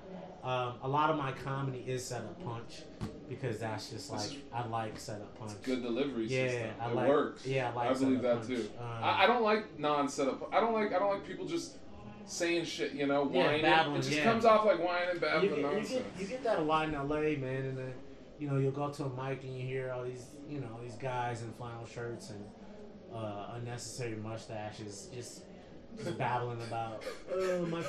Um, a lot of my comedy is setup punch, because that's just like it's, I like setup punch. It's good delivery yeah, system. I it like, works. Yeah, I like. I believe that punch. too. Um, I, I don't like non-setup. I don't like. I don't like people just saying shit. You know, whining. Yeah, babbling, it just yeah. comes off like whining and babbling you get, nonsense. You get, you get that a lot in L A, man. And then, you know, you'll go to a mic and you hear all these, you know, these guys in flannel shirts and uh, unnecessary mustaches just. Just babbling about oh, my,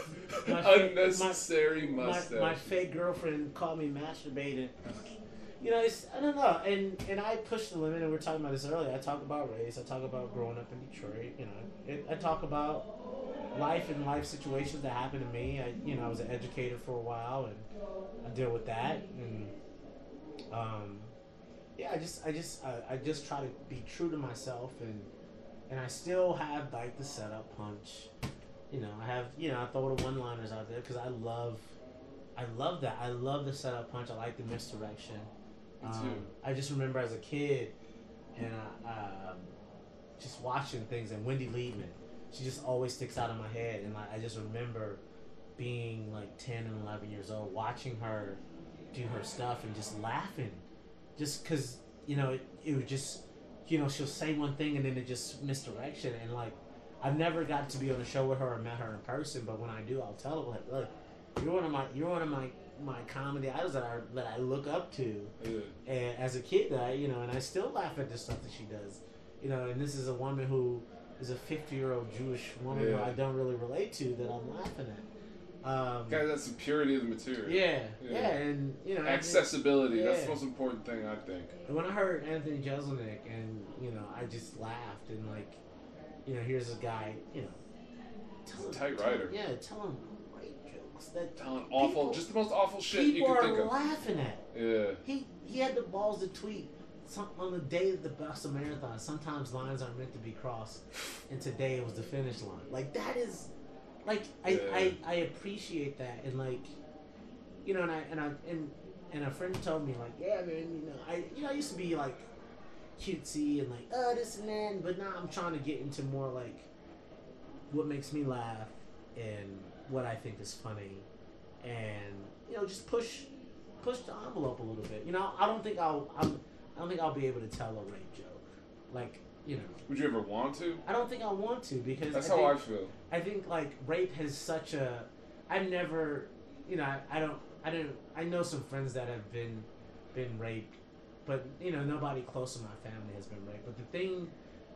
my unnecessary my, mustache. My, my fake girlfriend called me masturbating. You know, it's I don't know. And and I push the limit. And we were talking about this earlier. I talk about race. I talk about growing up in Detroit. You know, it, I talk about life and life situations that happened to me. I you know I was an educator for a while, and I deal with that. And um, yeah, I just I just I, I just try to be true to myself and. And I still have, like, the setup punch. You know, I have, you know, I throw the one-liners out there because I love, I love that. I love the setup punch. I like the misdirection. Me too. Um, I just remember as a kid and I, um, just watching things. And Wendy Liebman, she just always sticks out in my head. And like, I just remember being, like, ten and eleven years old, watching her do her stuff and just laughing. Just because, you know, it, it was just... You know, she'll say one thing and then it just misdirection. And like, I've never got to be on a show with her or met her in person, but when I do, I'll tell her, like, look, you're one of my you're one of my, my comedy idols that I that I look up to, yeah. And as a kid, that I, you know, and I still laugh at the stuff that she does, you know. And this is a woman who is a fifty year old Jewish woman yeah. who I don't really relate to that I'm laughing at. Um, Guys, that's the purity of the material. Yeah, yeah, yeah and you know accessibility. I mean, yeah. That's the most important thing, I think. And when I heard Anthony Jeselnik, and you know, I just laughed and like, you know, here's a guy, you know, tell He's him, a tight tell, writer. Yeah, telling great jokes. That telling awful, people, just the most awful shit you can think of. People are laughing at. Yeah. He he had the balls to tweet. Some, on the day of the Boston Marathon, sometimes lines aren't meant to be crossed, and today it was the finish line. Like that is. Like I, yeah. I, I appreciate that, and like, you know, and I and I and, and a friend told me like, yeah, man, you know, I you know I used to be like cutesy and like oh this and that, but now I'm trying to get into more like what makes me laugh and what I think is funny, and you know just push push the envelope a little bit. You know, I don't think I'll I'm, I don't think I'll be able to tell a rape joke, like. You know. Would you ever want to? I don't think I want to because that's I think, how I feel. I think like rape has such a. I've never, you know, I, I don't, I don't, I know some friends that have been, been raped, but you know nobody close to my family has been raped. But the thing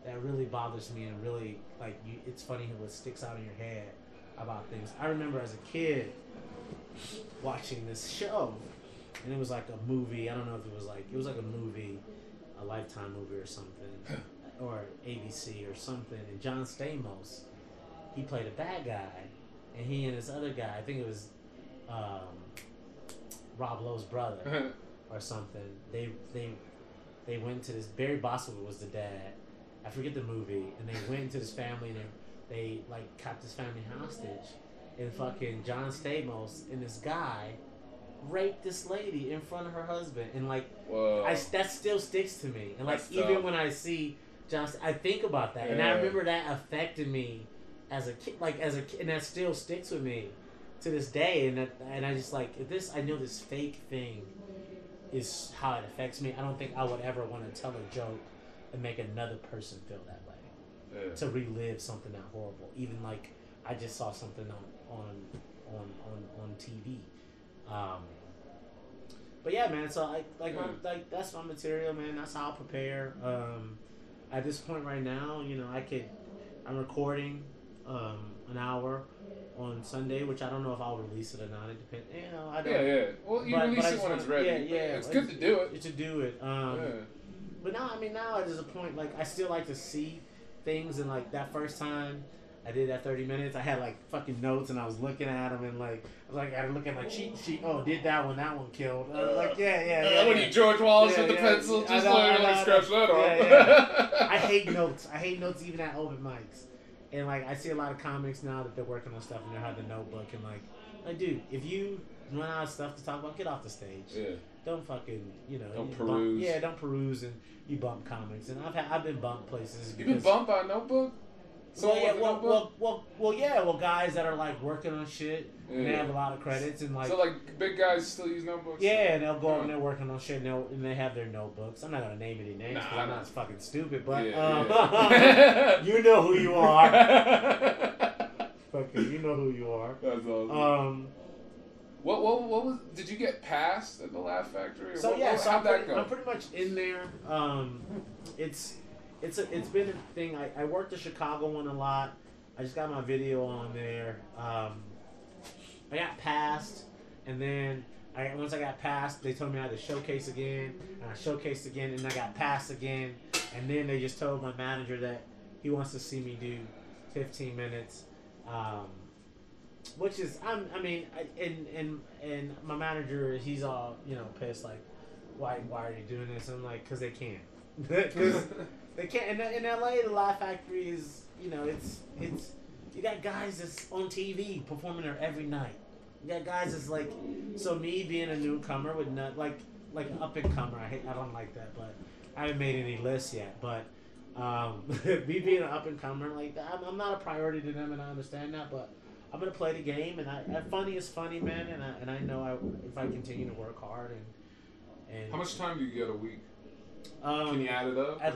that really bothers me and really like, you, it's funny how it sticks out in your head about things. I remember as a kid watching this show, and it was like a movie. I don't know if it was like it was like a movie, a Lifetime movie or something. Or A B C or something, and John Stamos, he played a bad guy, and he and this other guy, I think it was um, Rob Lowe's brother or something. They they they went to this. Barry Bostwick was the dad. I forget the movie, and they went into this family and they, they like caught this family hostage, and fucking John Stamos and this guy raped this lady in front of her husband, and like I, that still sticks to me, and like That's even tough. when I see. Just, I think about that, yeah. and I remember that affected me as a kid, like as a kid, and that still sticks with me to this day. And that, and I just like this. I know this fake thing is how it affects me. I don't think I would ever want to tell a joke and make another person feel that way yeah. to relive something that horrible. Even like I just saw something on on on on, on T V. Um, but yeah, man. So I like yeah. my, like that's my material, man. That's how I prepare. Um, At this point right now, you know, I could, I'm recording um, an hour on Sunday, which I don't know if I'll release it or not. It depends, you know, I don't. Yeah, yeah. Well, you but, release but it when it's ready. Yeah, yeah. It's good to do it. It's to do it. Um, yeah. But now, I mean, now at this point, like, I still like to see things. And, like, that first time I did that thirty minutes, I had, like, fucking notes, and I was looking at them, and, like, I was like, I had to look at my cheat sheet. Oh, did that one. That one killed. I was like, yeah, yeah, yeah. yeah. When you George Wallace yeah, with the yeah, pencil, yeah. just know, like, like scratch that off. Yeah, yeah. I hate notes. I hate notes even at open mics. And, like, I see a lot of comics now that they're working on stuff and they have the notebook. And, like, like, dude, if you run out of stuff to talk about, get off the stage. Yeah. Don't fucking, you know. Don't you peruse. Bump, yeah, don't peruse and you bump comics. And I've had, I've been bumped places. You've been bumped by a notebook? So well, yeah, well, well, well, well, yeah, well, guys that are like working on shit, yeah. and they have a lot of credits, and like so, like big guys still use notebooks. Yeah, and they'll go yeah. and they're working on shit, and, and they have their notebooks. I'm not gonna name any names, nah, I'm not fucking stupid, but yeah, um, yeah. you know who you are. Fucking, you know who you are. That's awesome. Um, what, what, what was? Did you get passed at the Laugh Factory? Or so what, yeah, what, so how'd I'm, that pretty, go? I'm pretty much in there. Um, it's. It's a, it's been a thing. I, I worked the Chicago one a lot. I just got my video on there. Um, I got passed, and then I, once I got passed, they told me I had to showcase again, and I showcased again, and I got passed again, and then they just told my manager that he wants to see me do fifteen minutes, um, which is I'm, I mean, I, and and and my manager, he's all, you know, pissed like, why why are you doing this? I'm like, cause they can't. Cause they can't. In, in L A, the Laugh Factory is, you know, it's, it's, you got guys that's on T V performing there every night. You got guys that's like, so me being a newcomer with not, like, like an up-and-comer, I hate, I don't like that, but I haven't made any lists yet, but um, me being an up-and-comer, like, I'm, I'm not a priority to them, and I understand that, but I'm going to play the game, and I, I, funny is funny, man, and I, and I know I, if I continue to work hard, and, and... How much time do you get a week? Um, Can you add it up? At,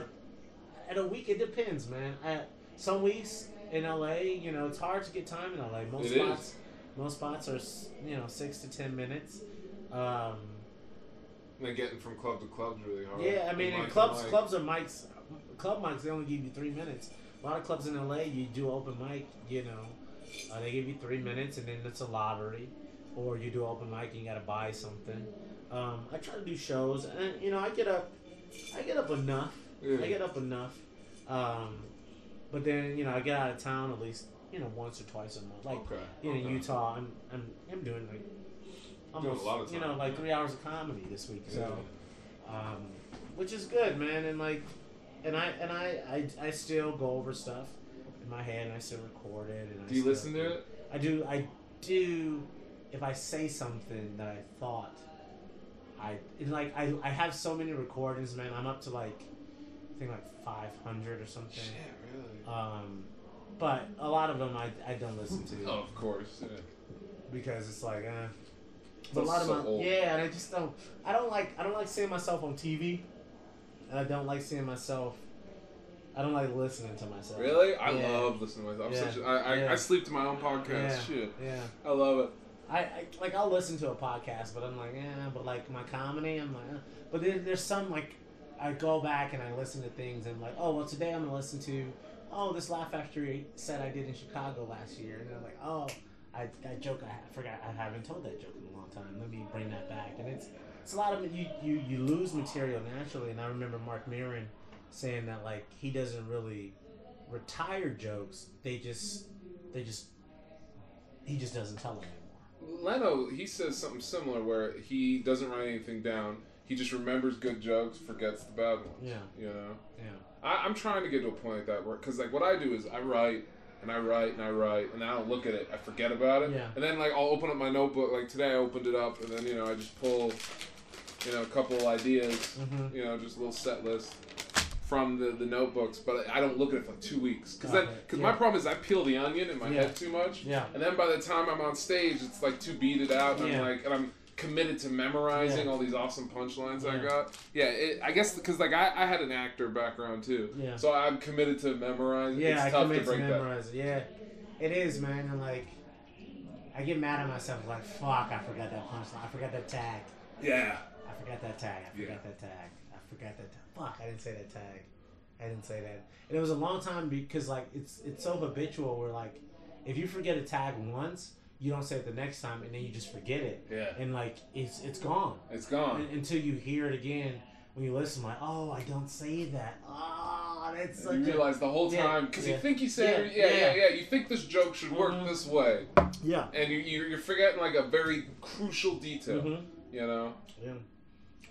at a week, it depends, man. I, some weeks in L A, you know, it's hard to get time in L A. Most it spots, is. most spots are, you know, six to ten minutes. Um, and getting from club to club is really hard. Yeah, I mean, and and clubs, and clubs are mics. Club mics, they only give you three minutes. A lot of clubs in L A, you do open mic, you know, uh, they give you three minutes, and then it's a lottery, or you do open mic and you gotta buy something. Um, I try to do shows, and you know, I get up. I get up enough. Yeah. I get up enough. Um, but then, you know, I get out of town at least, you know, once or twice a month. Like, okay. you know, okay. Utah, I'm, I'm, I'm doing like, almost, doing a lot of time, you know, like yeah. three hours of comedy this week. So, yeah. um, which is good, man. And like, and I, and I, I, I still go over stuff in my head, and I still record it. And do I you still, listen to it? I do. I do. If I say something that I thought. I like I I have so many recordings, man. I'm up to like I think like five hundred or something. Shit, really? Um, but a lot of them I, I don't listen to. Oh, of course. Yeah. Because it's like, eh. But a lot so of my, yeah, and I just don't. I don't like I don't like seeing myself on T V, and I don't like seeing myself. I don't like listening to myself. Really? I yeah. love listening to myself. I'm yeah. such a, I, I, yeah. I sleep to my own podcast. Yeah. Shit. Yeah. I love it. I, I like I'll listen to a podcast, but I'm like, yeah. But like my comedy, I'm like, eh. But then there's some like, I go back and I listen to things and I'm like, oh well, today I'm gonna listen to, oh this Laugh Factory set I did in Chicago last year, and I'm like, oh I that joke I, I forgot I haven't told that joke in a long time. Let me bring that back, and it's it's a lot of you you you lose material naturally, and I remember Mark Maron saying that like he doesn't really retire jokes, they just they just he just doesn't tell them. Leno, he says something similar where he doesn't write anything down. He just remembers good jokes, forgets the bad ones. Yeah. You know? Yeah. I, I'm trying to get to a point like that where, because like what I do is I write and I write and I write and I don't look at it. I forget about it. Yeah. And then like I'll open up my notebook. Like today I opened it up and then, you know, I just pull, you know, a couple ideas, mm-hmm. you know, just a little set list from the, the notebooks, but I don't look at it for like two weeks. Because then, because yeah. my problem is I peel the onion in my yeah. head too much, yeah. and then by the time I'm on stage, it's like too beaded out, and yeah. I'm like, and I'm committed to memorizing yeah. all these awesome punchlines yeah. I got. Yeah, it, I guess because like I, I had an actor background too, yeah. so I'm committed to memorizing. Yeah, it's I tough to break to memorize. That. Yeah, it is, man. And like, I get mad at myself. Like, fuck, I forgot that punchline. I forgot that tag. Yeah. I forgot that tag. I forgot yeah. that tag. Forgot that tag. Fuck, I didn't say that tag. I didn't say that. And it was a long time because, like, it's it's so habitual where, like, if you forget a tag once, you don't say it the next time, and then you just forget it. Yeah. And, like, it's it's gone. It's gone. And, until you hear it again when you listen, like, oh, I don't say that. Oh, that's such and you realize a, the whole time, because yeah, yeah. you think you say, yeah yeah, yeah, yeah, yeah, you think this joke should work mm-hmm. this way. Yeah. And you, you're forgetting, like, a very crucial detail, mm-hmm. you know? Yeah.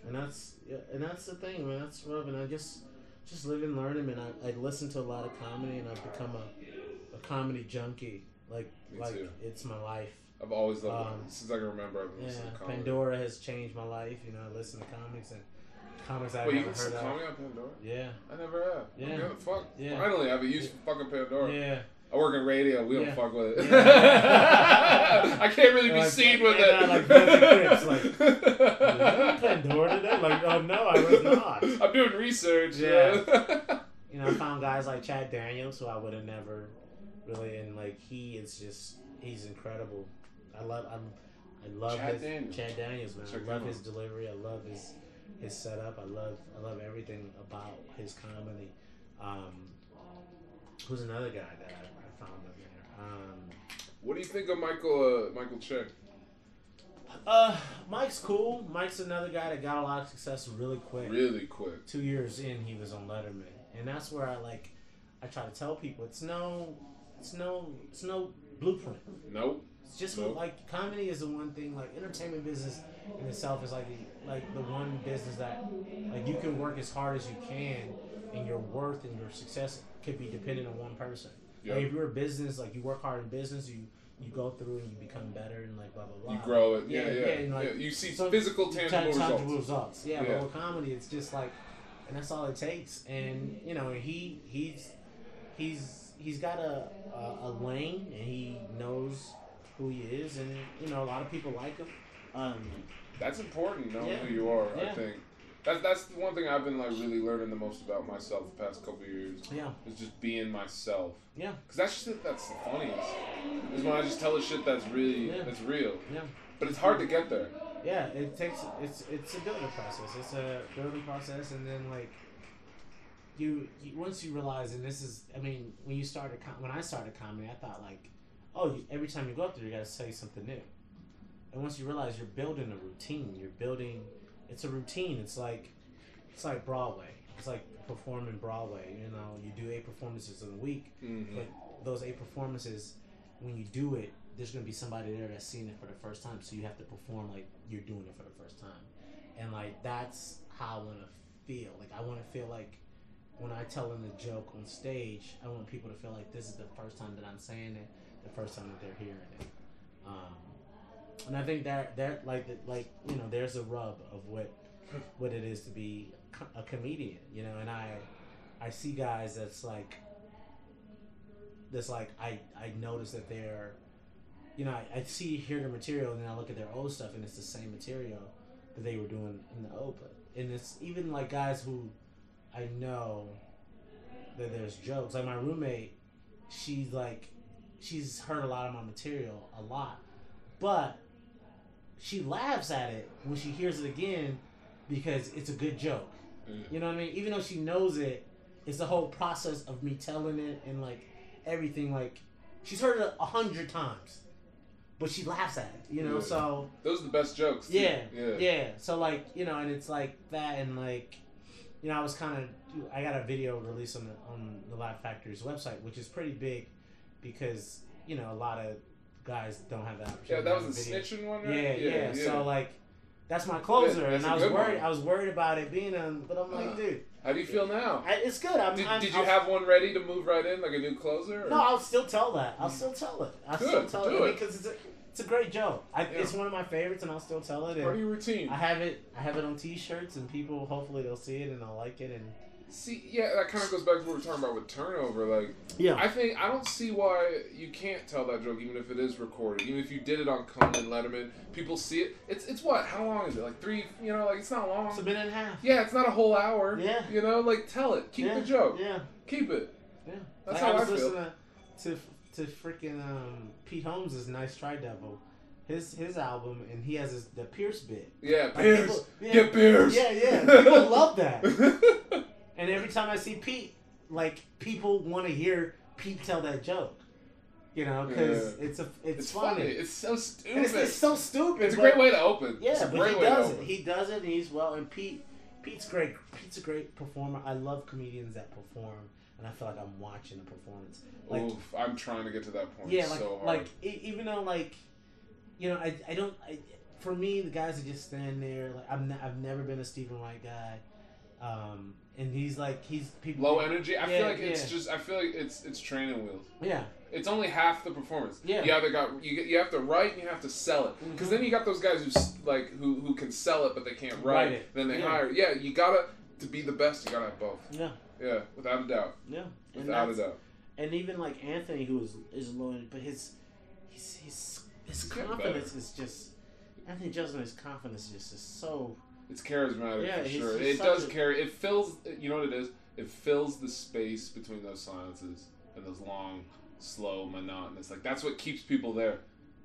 And that's and that's the thing, man. That's rough. And I just just live and learn, and I, I listen to a lot of comedy, and I've become a, a comedy junkie. Like Me like too. It's my life. I've always loved um, it. Since I can remember, I've been yeah, listening to comedy. Pandora has changed my life. You know, I listen to comics, and comics I've Wait, never you heard of. Comedy on Pandora? Yeah. I never have. Yeah. Okay, fuck. Yeah. Finally, I've been used to fucking Pandora. Yeah. I work in radio. We yeah. don't fuck with it. Yeah. I can't really be like, seen with it. I like, grips, like, you Pandora today? Like, oh no, I was not. I'm doing research. Yeah. yeah. You know, I found guys like Chad Daniels, who I would have never really, and like he is just, he's incredible. I love, I'm, I love Chad his, Daniels. Chad Daniels, man. Sure, I love his delivery. I love his, his setup. I love, I love everything about his comedy. Um, who's another guy that I, I found up there? Um, what do you think of Michael, uh, Michael Che? Uh, Mike's cool. Mike's another guy that got a lot of success really quick. Really quick. Two years in, he was on Letterman. And that's where I like, I try to tell people it's no, it's no, it's no blueprint. Nope. It's just nope. like comedy is the one thing. Like entertainment business in itself is like the, like the one business that like you can work as hard as you can, and your worth and your success could be dependent on one person. Yep. Like if you're a business, like you work hard in business, you. You go through and you become better and like blah blah blah. You grow it, yeah, yeah. yeah. yeah. And like, yeah. You see so physical, tangible results. Tangible results, yeah, yeah. But with comedy, it's just like, and that's all it takes. And you know, he he's he's he's got a a, a lane, and he knows who he is, and you know, a lot of people like him. Um, that's important, knowing yeah. who you are. Yeah. I think that's that's the one thing I've been like really learning the most about myself the past couple of years. Yeah, is just being myself. Yeah, because that's just that's the funniest. Is when I just tell the shit that's really yeah. that's real. Yeah. But it's hard to get there. Yeah, it takes it's it's a building process. It's a building process, and then like you, you once you realize, and this is I mean when you started when I started comedy, I thought like, oh, you, every time you go up there, you gotta say something new. And once you realize you're building a routine, you're building. It's a routine. It's like it's like Broadway. It's like performing Broadway. You know, you do eight performances in a week, mm-hmm. but those eight performances. When you do it, there's going to be somebody there that's seen it for the first time, so you have to perform like you're doing it for the first time. And like that's how I want to feel. Like I want to feel like when I tell them the joke on stage, I want people to feel like this is the first time that I'm saying it, the first time that they're hearing it. Um, and I think that that like like you know, there's a rub of what what it is to be a comedian, you know. And I I see guys that's like. That's like I, I notice that they're, you know, I, I see hear their material and then I look at their old stuff and it's the same material that they were doing in the open. And it's even like guys who I know that there's jokes. Like my roommate, she's like, she's heard a lot of my material a lot, but she laughs at it when she hears it again because it's a good joke. You know what I mean? Even though she knows it, it's the whole process of me telling it and like. Everything like she's heard it a hundred times, but she laughs at it, you know. Yeah. So those are the best jokes, too. Yeah, yeah, yeah. So, like, you know, and it's like that, and like, you know, I was kind of I got a video released on the, on the Laugh Factory's website, which is pretty big because you know, a lot of guys don't have that opportunity. Yeah, that was a snitching one, right? Yeah, yeah, yeah. yeah. So, like, that's my closer, yeah, that's and I was worried, one. I was worried about it being on, but I'm like, uh. dude. How do you feel now? I, it's good. I'm, did, I'm, did you I'm, have one ready to move right in, like a new closer? Or? No, I'll still tell that. I'll still tell it. I'll good, still tell do it, it because it's a, it's a great joke. I, yeah. It's one of my favorites, and I'll still tell it. Party routine. I have it. I have it on T-shirts, and people hopefully they'll see it and they'll like it. And see, yeah, that kind of goes back to what we were talking about with turnover. Like, yeah, I think I don't see why you can't tell that joke, even if it is recorded, even if you did it on Conan, Letterman. People see it. It's it's what? How long is it? Like three? You know, like it's not long. It's a minute and a half. Yeah, it's not a whole hour. Yeah, you know, like tell it. Keep yeah. the joke. Yeah, keep it. Yeah, that's like, how I, was I feel. Listening to to freaking um, Pete Holmes' nice try devil. His his album, and he has his, the Pierce bit. Yeah, like, Pierce. People, yeah, get Pierce. Yeah, yeah. People love that. And every time I see Pete, like people want to hear Pete tell that joke, you know, because yeah. it's a it's, it's funny. funny. It's so stupid. It's, it's so stupid. It's a great way to open. Yeah, it's a but great he way does to it. Open. He does it, and he's well. And Pete, Pete's great. Pete's a great performer. I love comedians that perform, and I feel like I'm watching a performance. Like, oof, I'm trying to get to that point. Yeah, like so hard. Like even though like, you know, I I don't. I, for me, the guys that just stand there. Like I'm not, I've never been a Stephen Wright guy. Um, and he's like he's people low energy. I yeah, feel like yeah. it's just I feel like it's it's training wheels. Yeah, it's only half the performance. Yeah. You either got you you have to write and you have to sell it. Because mm-hmm. then you got those guys who like who who can sell it but they can't write. write it. Then they yeah. hire. Yeah, you gotta to be the best. You gotta have both. Yeah. Yeah, without a doubt. Yeah. Without a doubt. And even like Anthony, who is is loaded, but his his his, his confidence is just Anthony Jeselnik's confidence just is so. It's charismatic yeah, for he's, sure. He's it does a... carry. It fills. You know what it is. It fills the space between those silences and those long, slow, monotonous. Like that's what keeps people there.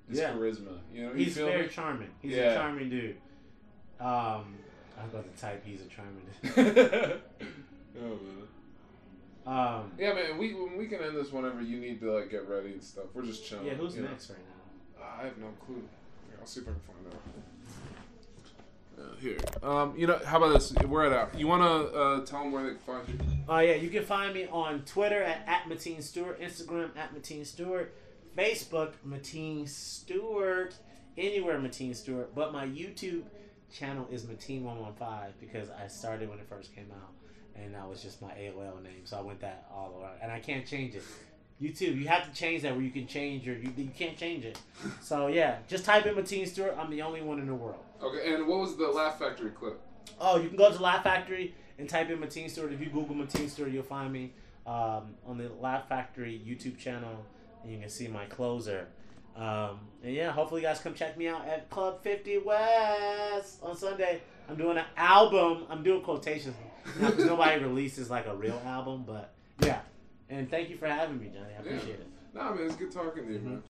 His yeah. charisma. You know. He's you very me? charming. He's yeah. a charming dude. Um, I've got the type. He's a charming dude. Oh man. Um, yeah, man. We we can end this whenever you need to like get ready and stuff. We're just chilling. Yeah. Who's next know? right now? Uh, I have no clue. Here, I'll see if I can find out. Here, um, you know, how about this? We're at out. You want to uh, tell them where they can find you? Oh uh, yeah, you can find me on Twitter at, at Mateen Stewart, Instagram at Mateen Stewart, Facebook Mateen Stewart, anywhere Mateen Stewart. But my YouTube channel is Mateen one one five because I started when it first came out, and that was just my A O L name, so I went that all around, and I can't change it. YouTube, you have to change that where you can change your... You, you can't change it. So, yeah. Just type in Mateen Stewart. I'm the only one in the world. Okay, and what was the Laugh Factory clip? Oh, you can go to Laugh Factory and type in Mateen Stewart. If you Google Mateen Stewart, you'll find me um, on the Laugh Factory YouTube channel. And you can see my closer. Um, and, yeah, hopefully you guys come check me out at Club fifty West on Sunday. I'm doing an album. I'm doing quotations. Now, nobody releases, like, a real album, but, yeah. And thank you for having me, Johnny. I appreciate yeah. it. Nah, man, it's good talking to you, mm-hmm. man.